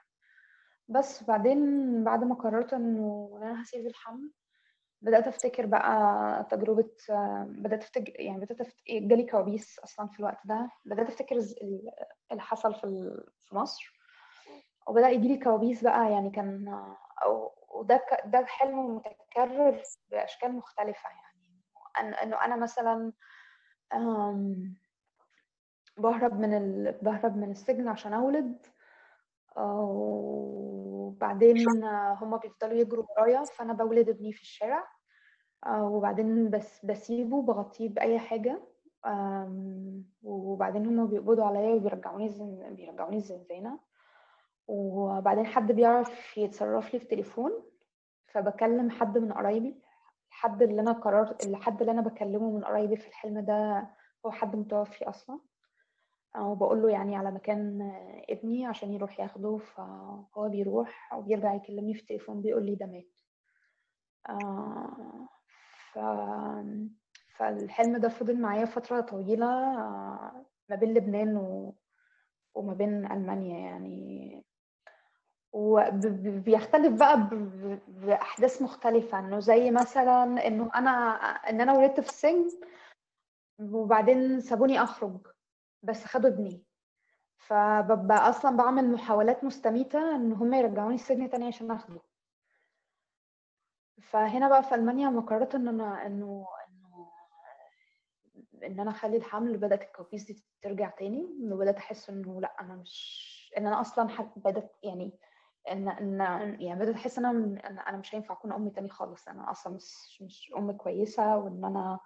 بس بعدين بعد ما قررت انه انا هسيب الحمل بدأت أفتكر بقى تجربة، بدأت أفتكر يعني بدأت أفتكر جالي كوابيس أصلاً في الوقت ده، بدأت أفتكر اللي حصل في في مصر وبدأ يجيلي كوابيس بقى يعني. كان وده ده حلم متكرر بأشكال مختلفة يعني، إنه أنا مثلاً بهرب من ال... بهرب من السجن عشان أولد، وبعدين هما بيفضلوا يجروا ورايا فانا بولد ابني في الشارع، وبعدين بس بسيبه بغطيه باي حاجه، وبعدين هما بيقبضوا عليا وبيرجعوني زن... بيرجعوني الزنزانه. وبعدين حد بيعرف يتصرف لي في تليفون فبكلم حد من قرايبي، الحد اللي انا قررت الحد اللي انا بكلمه من قرايبي في الحلم ده هو حد متوفي اصلا، وبقول له يعني على مكان ابني عشان يروح ياخده، فهو بيروح وبيرجع يكلمني في التليفون بيقول لي ده مات. آه ف... فالحلم ده فضل معايا فترة طويلة آه ما بين لبنان و... وما بين ألمانيا يعني، وبيختلف بقى ب... بأحداث مختلفة. إنه زي مثلا إنه أنا إن أنا ولدت في السجن وبعدين سابوني أخرج بس خدوا ابني، فببقى اصلا بعمل محاولات مستميته ان هم يرجعوني السجن تاني عشان اخده، فهنا بقى في ألمانيا ما قررت إن أنا إنه إنه إن أنا أخلي الحمل. بدأت الكوابيس دي ترجع تاني، وبدأت أحس إنه لأ أنا مش إن أنا أصلا حتى بدأت يعني إن إن يعني بدأت أحس إن أنا أنا مش هينفع أكون أم تاني خالص. أنا أصلا مش مش أم كويسة، وإن أنا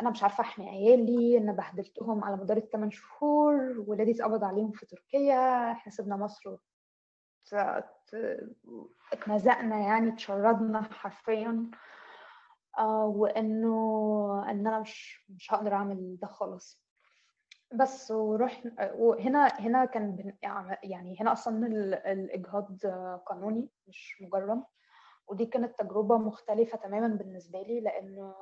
أنا مش عارفة أحمي عيالي، إن بهدلتهم على مدار الثمان شهور، ولادي اتقبض عليهم في تركيا، إحنا سيبنا مصر اتمزقنا يعني اتشردنا حرفيا. آه وانه ان انا مش مش هقدر اعمل ده خالص. بس ورحنا وهنا هنا كان يعني هنا اصلا الاجهاض قانوني مش مجرم، ودي كانت تجربه مختلفه تماما بالنسبه لي، لانه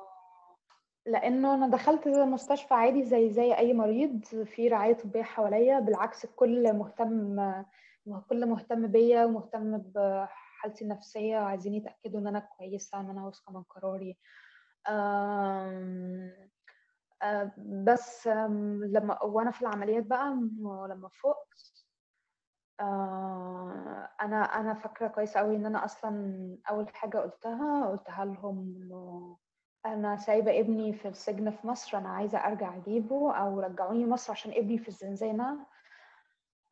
لانه انا دخلت مستشفى عادي زي زي اي مريض، في رعايه طبيه حواليا، بالعكس الكل مهتم كل مهتم بيا ومهتم بحالتي النفسيه، وعايزين يتاكدوا ان انا كويسه، ان انا واثقه من قراري. آم آم بس آم لما وانا في العمليات بقى، لما فقت انا انا فاكره كويسه قوي ان انا اصلا اول حاجه قلتها قلتها لهم انه انا سايبه ابني في السجن في مصر، انا عايزه ارجع اجيبه، او رجعوني مصر عشان ابني في الزنزانه.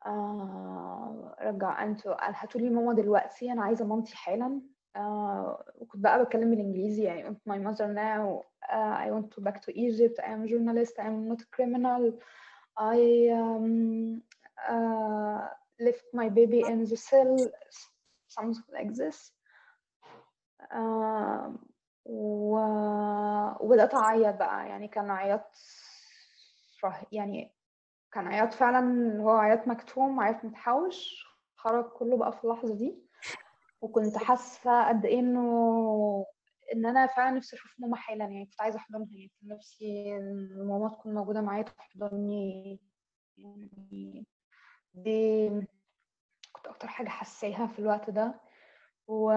آه رجع انتوا هاتوا لي ماما دلوقتي، انا عايزه مامتي حالا. آه وكنت بقى بكلم بالانجليزي، يعني I want my mother now, uh, I want to back to Egypt, I am a journalist, I am not a criminal, I um, uh, left my baby in the cell, something like this. آه و... وبدأت اعيط بقى، يعني كان عياط يعني كان عياط فعلا هو عياط مكتوم، عياط متحوش، خرج كله بقى في اللحظه دي. وكنت حاسه قد ايه انه ان انا فعلا نفسي اشوف ماما حالا، يعني كنت عايزه احضنها، يعني كان نفسي ان ماما تكون موجوده معايا تحضني. يعني دي كنت اكتر حاجه حسيها في الوقت ده، و...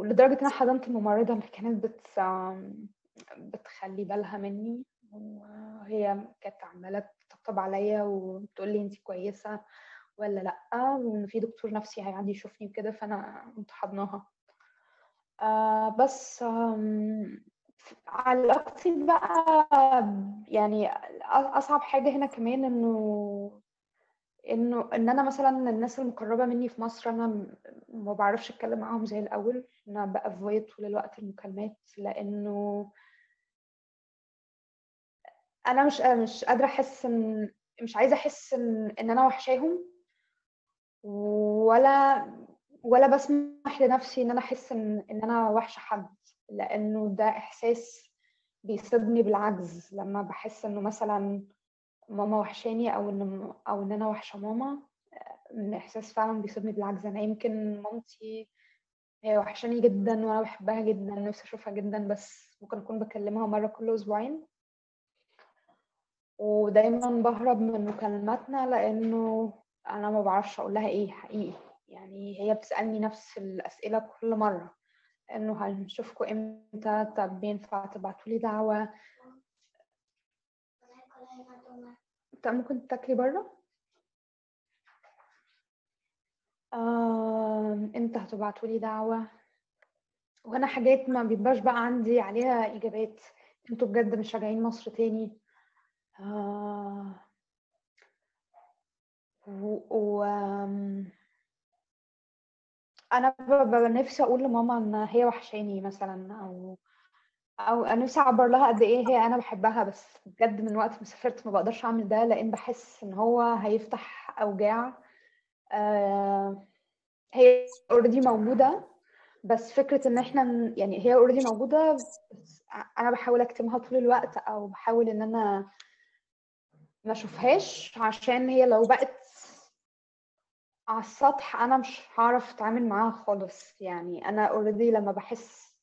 ولدرجه ان انا حضنت الممرضه اللي كانت بت بتخلي بالها مني، وهي كانت عماله طب عليا وتقول لي انت كويسه ولا لا، وان في دكتور نفسي هيعدي يشوفني وكده، فانا كنت حضناها. آه بس علاقتي بقى يعني اصعب حاجه هنا كمان انه انه ان انا مثلا الناس المقربه مني في مصر انا ما بعرفش اتكلم معاهم زي الاول، انا بقى فويد طول الوقت المكالمات، لانه انا مش مش قادره احس ان مش عايزه احس ان ان انا وحشاهم، ولا ولا بسمح لنفسي ان انا احس ان ان انا وحشه حد، لانه ده احساس بيصدني بالعجز. لما بحس انه مثلا ماما وحشاني او ان او ان انا وحشه ماما، احساس فعلا بيصدني بالعجز. انا يمكن مامتي هي وحشاني جدا وانا بحبها جدا، نفسي اشوفها جدا، بس ممكن اكون بكلمها مره كل اسبوعين، ودايما بهرب من مكالماتنا لانه انا ما بعرفش اقول لها ايه حقيقي. يعني هي بتسالني نفس الاسئله كل مره، انه هنشوفكم امتى، طب ينفع تبعتوا لي دعوه، طب ممكن تاكلي بره، آه، امتى هتبعتوا لي دعوه. وانا حاجات ما بيبقاش بقى عندي عليها اجابات، انتوا بجد مش راجعين مصر تاني. آه و... و... أنا ببقى نفسي أقول لماما إن هي وحشاني مثلا، أو أو أنا نفسي أعبر لها قد إيه هي أنا بحبها، بس بجد من وقت ما سافرت ما بقدرش أعمل ده، لأن بحس إن هو هيفتح أوجاع. آه هي already موجودة، بس فكرة إن إحنا يعني هي already موجودة، أنا بحاول أكتمها طول الوقت، أو بحاول إن أنا ما شوفهاش، عشان هي لو بقت على السطح انا مش هعرف اتعامل معاها خالص. يعني انا اوريدي لما بحس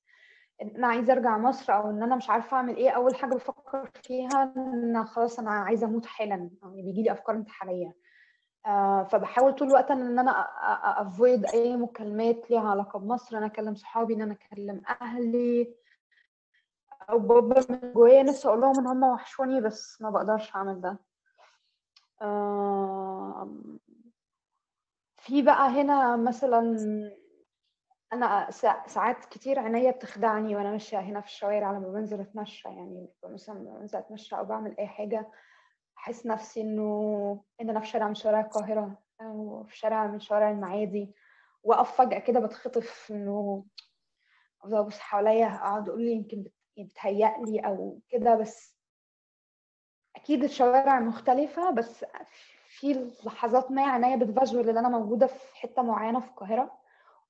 ان انا عايزه ارجع مصر او ان انا مش عارفه اعمل ايه، اول حاجه بفكر فيها ان خلاص انا عايزه اموت حالا، يعني بيجي لي افكار انتحاريه. آه فبحاول طول الوقت ان انا افويد اي مكالمات ليها علاقه بمصر، انا اكلم صحابي، ان انا اكلم اهلي، او بابا من جوايا نفسي اقول لهم ان هم وحشوني، بس ما بقدرش اعمل ده. في بقى هنا مثلا أنا ساعات كتير عينيا بتخدعني وأنا ماشية هنا في الشوارع، لما بنزل أتمشى يعني مثلا بنزل أتمشى أو بعمل أي حاجة أحس نفسي إنه إن أنا في شارع من شوارع القاهرة أو في شارع من شوارع المعادي، وأقف فجأة كده بتخطف، إنه أفضل أبص حواليا أقعد أقول لي يمكن بتهيأ لي أو كده، بس أكيد الشوارع مختلفة، بس في لحظات ما عينيا بتفجر اللي أنا موجودة في حتة معينة في القاهرة،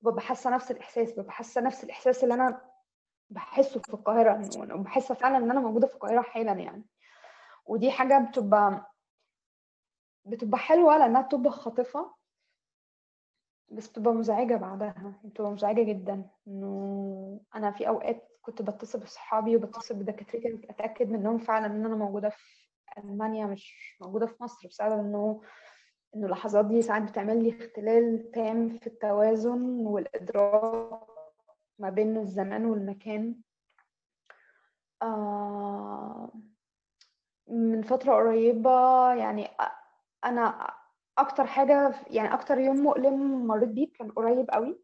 وببقى حاسه نفس الاحساس ببقى حاسه نفس الاحساس اللي انا بحسه في القاهره، وبحس فعلا ان انا موجوده في القاهره حالا يعني. ودي حاجه بتبقى بتبقى حلوه لانها بتبقى خاطفه، بس بتبقى مزعجه بعدها، بتبقى مزعجه جدا. انه انا في اوقات كنت بتصل بصحابي وبتصل بدكاترتي اتاكد منهم فعلا ان انا موجوده في المانيا مش موجوده في مصر، بسبب انه إنه اللحظات دي ساعات بتعمل لي اختلال تام في التوازن والإدراك ما بين الزمان والمكان. آه من فترة قريبة يعني أنا أكتر حاجة يعني أكتر يوم مؤلم مريت بيه كان قريب قوي،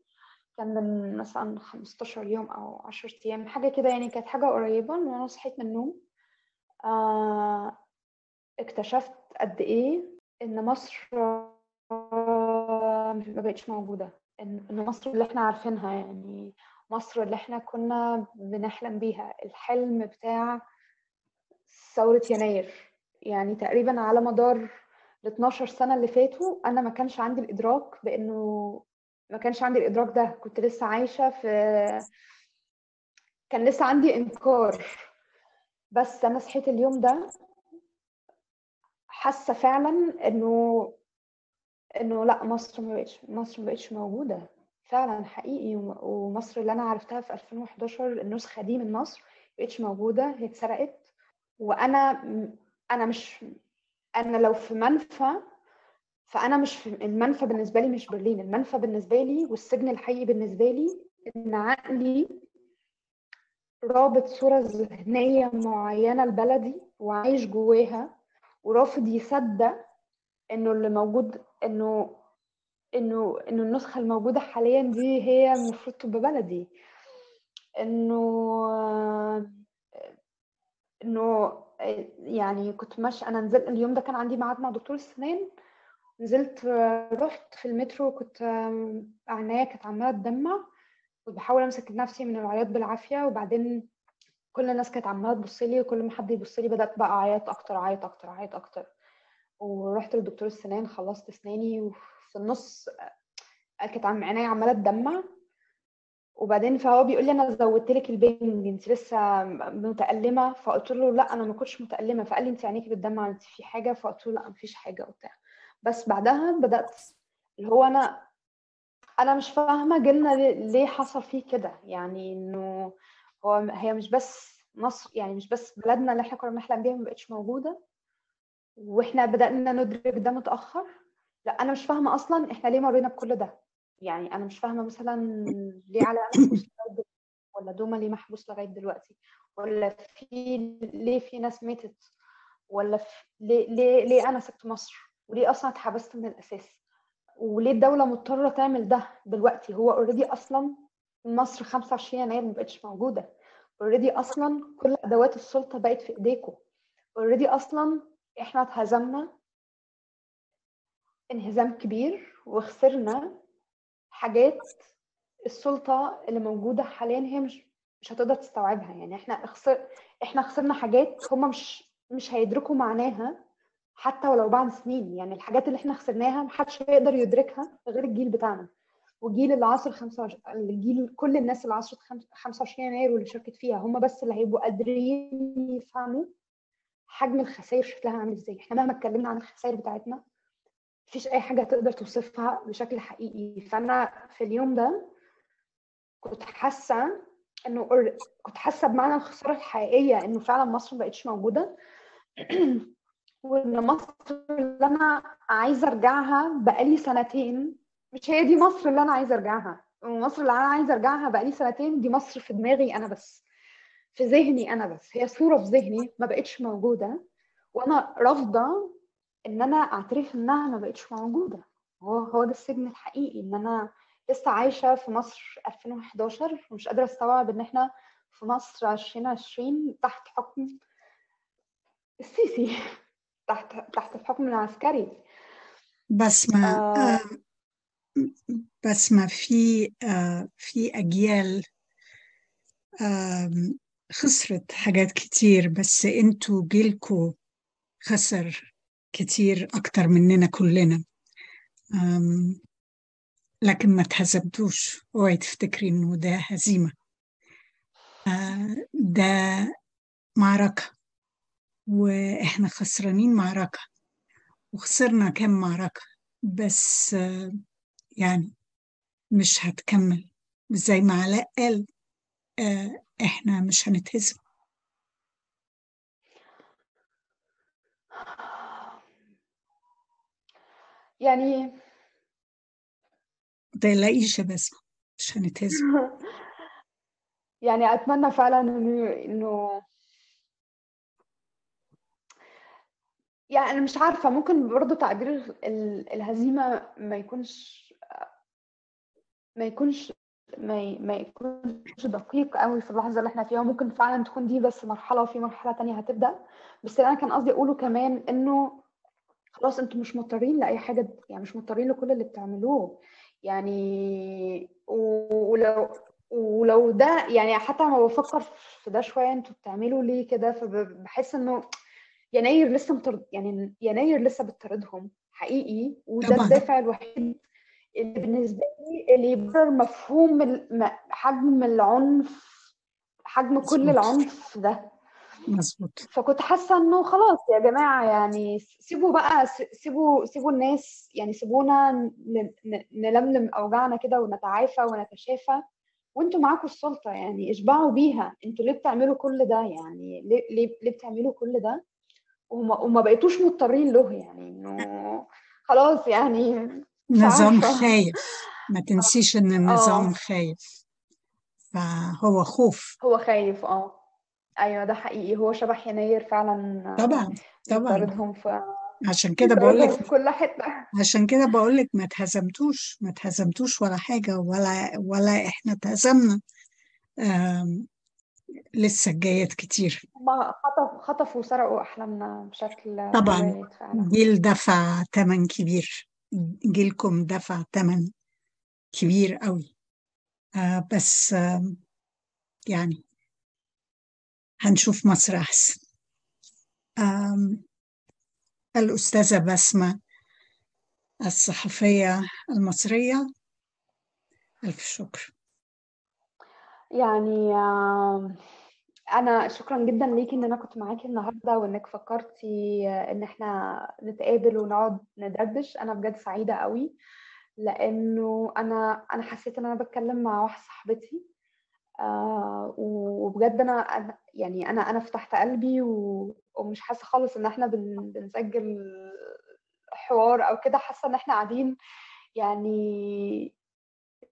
كان من مثلا خمستاشر يوم أو عشرة أيام حاجة كده يعني، كانت حاجة قريبة. وأنا صحيت من النوم آه اكتشفت قد إيه إن مصر ما بقتش موجودة، إن مصر اللي إحنا عارفينها يعني مصر اللي إحنا كنا بنحلم بيها، الحلم بتاع ثورة يناير يعني. تقريباً على مدار اتناشر سنة اللي فاتوا أنا ما كانش عندي الإدراك بإنه ما كانش عندي الإدراك ده، كنت لسه عايشة في كان لسه عندي إنكار. بس أنا صحيت اليوم ده حاسه فعلا انه انه لا، مصر ما بقتش مصر ما بقتش موجوده فعلا حقيقي. ومصر اللي انا عرفتها في ألفين وحداشر النسخه دي من مصر ما بقتش موجوده، هي اتسرقت. وانا انا مش انا لو في منفى فانا مش في المنفى بالنسبه لي مش برلين، المنفى بالنسبه لي والسجن الحقيقي بالنسبه لي ان عقلي رابط صوره ذهنيه معينه لبلدي وعايش جواها، ورافض يصدق انه اللي موجود انه انه انه النسخه الموجوده حاليا دي هي المفروض تبقى بلدي، انه انه يعني كنت ماشي. انا نزلت اليوم ده كان عندي ميعاد مع دكتور السنان، نزلت رحت في المترو كنت عينيا كانت عماله تدمع، كنت بحاول امسك نفسي من العياط بالعافيه، وبعدين كل الناس كانت عماله تبص لي، وكل ما حد يبص لي بدات بقى اعيط اكتر اعيط اكتر اعيط اكتر. ورحت لدكتور السنان خلصت اسناني، وفي النص كانت عم عينيا عماله تدمع، وبعدين فهو بيقول لي انا زودت لك البنج انت لسه متالمه، فقلت له لا انا ما كنتش متالمه، فقال لي انت عينيكي بتدمع انت في حاجه، فقلت له لا مفيش حاجه وبتاع. بس بعدها بدات اللي هو انا انا مش فاهمه جيلنا ليه حصل فيه كده يعني، انه هو هي مش بس مصر يعني مش بس بلدنا اللي احنا كنا بنحلم بيها ما بقتش موجوده، واحنا بدأنا ندرك ده متأخر. لا انا مش فاهمه اصلا احنا ليه مرينا بكل ده يعني، انا مش فاهمه مثلا ليه علاء محبوس لغايه دلوقتي، ولا دوما ليه محبوس لغايه دلوقتي، ولا في ليه في ناس ماتت، ولا في... ليه ليه ليه انا سبت مصر، وليه اصلا اتحبست من الاساس، وليه الدوله مضطره تعمل ده دلوقتي. هو اوريدي اصلا مصر خمسة وعشرين يناير ما بقتش موجوده اوريدي، اصلا كل ادوات السلطه بقت في ايديكم اوريدي، اصلا احنا اتهزمنا انهزام كبير وخسرنا حاجات السلطه اللي موجوده حاليا هي مش مش هتقدر تستوعبها يعني. احنا خسر احنا خسرنا حاجات هم مش مش هيدركوا معناها حتى ولو بعد سنين يعني. الحاجات اللي احنا خسرناها محدش هيقدر يدركها غير الجيل بتاعنا، وجيل اللي عاصر خمسة وعشرين الجيل كل الناس اللي عاصرت خمسة وعشرين يناير واللي شاركت فيها هم بس اللي هيبقوا قادرين يفهموا حجم الخسائر شكلها عامل ازاي. احنا مهما اتكلمنا عن الخسائر بتاعتنا مفيش اي حاجه تقدر توصفها بشكل حقيقي. فانا في اليوم ده كنت حاسه انه كنت حاسه بمعنى الخساره الحقيقيه، انه فعلا مصر ما بقتش موجوده وان مصر اللي انا عايزه ارجعها بقالي سنتين مش هي دي مصر اللي أنا عايزة أرجعها. مصر اللي أنا عايزة أرجعها بقالي سنتين دي مصر في دماغي أنا بس، في ذهني أنا بس، هي صورة في ذهني ما بقتش موجودة، وأنا رافضة إن أنا أعترف إنها ما بقتش موجودة. هو هو ده السجن الحقيقي، إن أنا لسه عايشه في مصر ألفين وأحد عشر ومش قادره استوعب ان احنا في مصر ألفين وعشرين تحت حكم السيسي، تحت تحت الحكم العسكري. بس ما آه بس ما في آه في اجيال آه خسرت حاجات كتير، بس انتوا جيلكوا خسر كتير اكتر مننا كلنا. لكن ما تحزبتوش، اوعي تفتكري انه ده هزيمه، ده معركه، واحنا خسرانين معركه وخسرنا كم معركه، بس يعني مش هتكمل زي ما علاء قال، احنا مش هنتهزم. يعني ده لاقيش بس مش هنتهزم. يعني اتمنى فعلا انه انه يعني انا مش عارفه، ممكن برضه تعبير الهزيمه ما يكونش ما يكونش ما ما يكونش دقيق قوي في اللحظه اللي احنا فيها. ممكن فعلا تكون دي بس مرحله وفي مرحله تانية هتبدا. بس انا كان قصدي اقوله كمان انه خلاص انتوا مش مضطرين لاي حاجه، يعني مش مضطرين لكل اللي بتعملوه. يعني ولو ولو ده يعني حتى ما بفكر في ده شويه، انتوا بتعملوا ليه كده؟ فبحس انه يناير لسه مطرد، يعني يناير لسه بتطردهم حقيقي، وده الدافع الوحيد اللي بالنسبه لي اللي يبرر مفهوم حجم العنف، حجم مزبوط. كل العنف ده مظبوط. فكنت حاسه انه خلاص يا جماعه، يعني سيبوا بقى، سيبوا سيبوا الناس، يعني سيبونا نلملم اوجاعنا كده ونتعافى ونتشافى، وانتوا معاكم السلطه، يعني اشبعوا بيها. انتوا ليه بتعملوا كل ده؟ يعني ليه ليه بتعملوا كل ده وما, وما بقيتوش مضطرين له؟ يعني انه خلاص، يعني نظام خايف. ما تنسيش ان النظام أوه. خايف، فهو خوف، هو خايف. اه ايوه ده حقيقي، هو شبح يناير فعلا. طبعا طبعا ف... عشان كده بقول لك كل حته، عشان كده بقول لك ما اتهزمتوش، ما اتهزمتوش ولا حاجه، ولا ولا احنا اتهزمنا. آم... لسه جايات كتير. ما خطف خطفوا وسرقوا احلامنا بشكل طبعا. جيل دفع ثمن كبير، جيلكم دفع ثمن كبير قوي. آه بس آه يعني هنشوف مصر أحسن. الأستاذة بسمة الصحفية المصرية، ألف شكر. يعني أنا شكرا جدا ليكي إن أنا كنت معاكي النهاردة، وإنك فكرتي إن إحنا نتقابل ونقعد ندردش. أنا بجد سعيدة قوي، لأنه أنا أنا حسيت إن أنا بتكلم مع واحدة صاحبتي. آه وبجد انا يعني انا انا فتحت قلبي و... ومش حاسه خالص ان احنا بن... بنسجل حوار او كده. حاسه ان احنا قاعدين يعني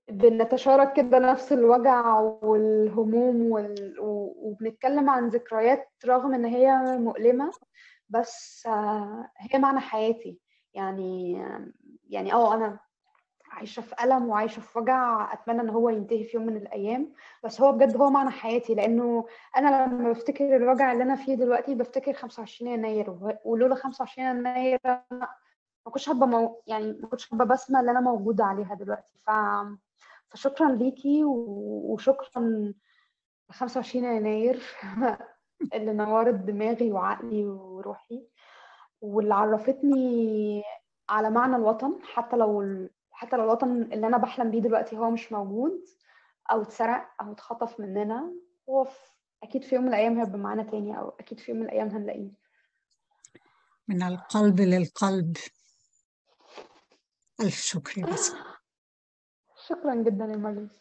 بنتشارك كده نفس الوجع والهموم وال... و... وبنتكلم عن ذكريات رغم ان هي مؤلمه، بس آه هي معنى حياتي. يعني يعني اه انا عايشه في الم وعايشه في وجع، اتمنى ان هو ينتهي في يوم من الايام، بس هو بجد هو معنى حياتي. لانه انا لما بفتكر الوجع اللي انا فيه دلوقتي بفتكر خمسة وعشرين يناير، ولولا خمسة وعشرين يناير ما كنتش هبقى مو... يعني ما كنتش هبقى بسمه اللي انا موجوده عليها دلوقتي. ف... فشكرا ليكي و... وشكرا خمسة وعشرين يناير اللي نورت دماغي وعقلي وروحي، واللي عرفتني على معنى الوطن، حتى لو حتى لو الوطن اللي أنا بحلم بيه دلوقتي هو مش موجود، أو اتسرق أو اتخطف مننا، هو أكيد في يوم من الأيام هيبقى معانا تاني، أو أكيد في يوم من الأيام هنلاقيه. من القلب للقلب، ألف شكر. بس شكرا جدا يا مريم.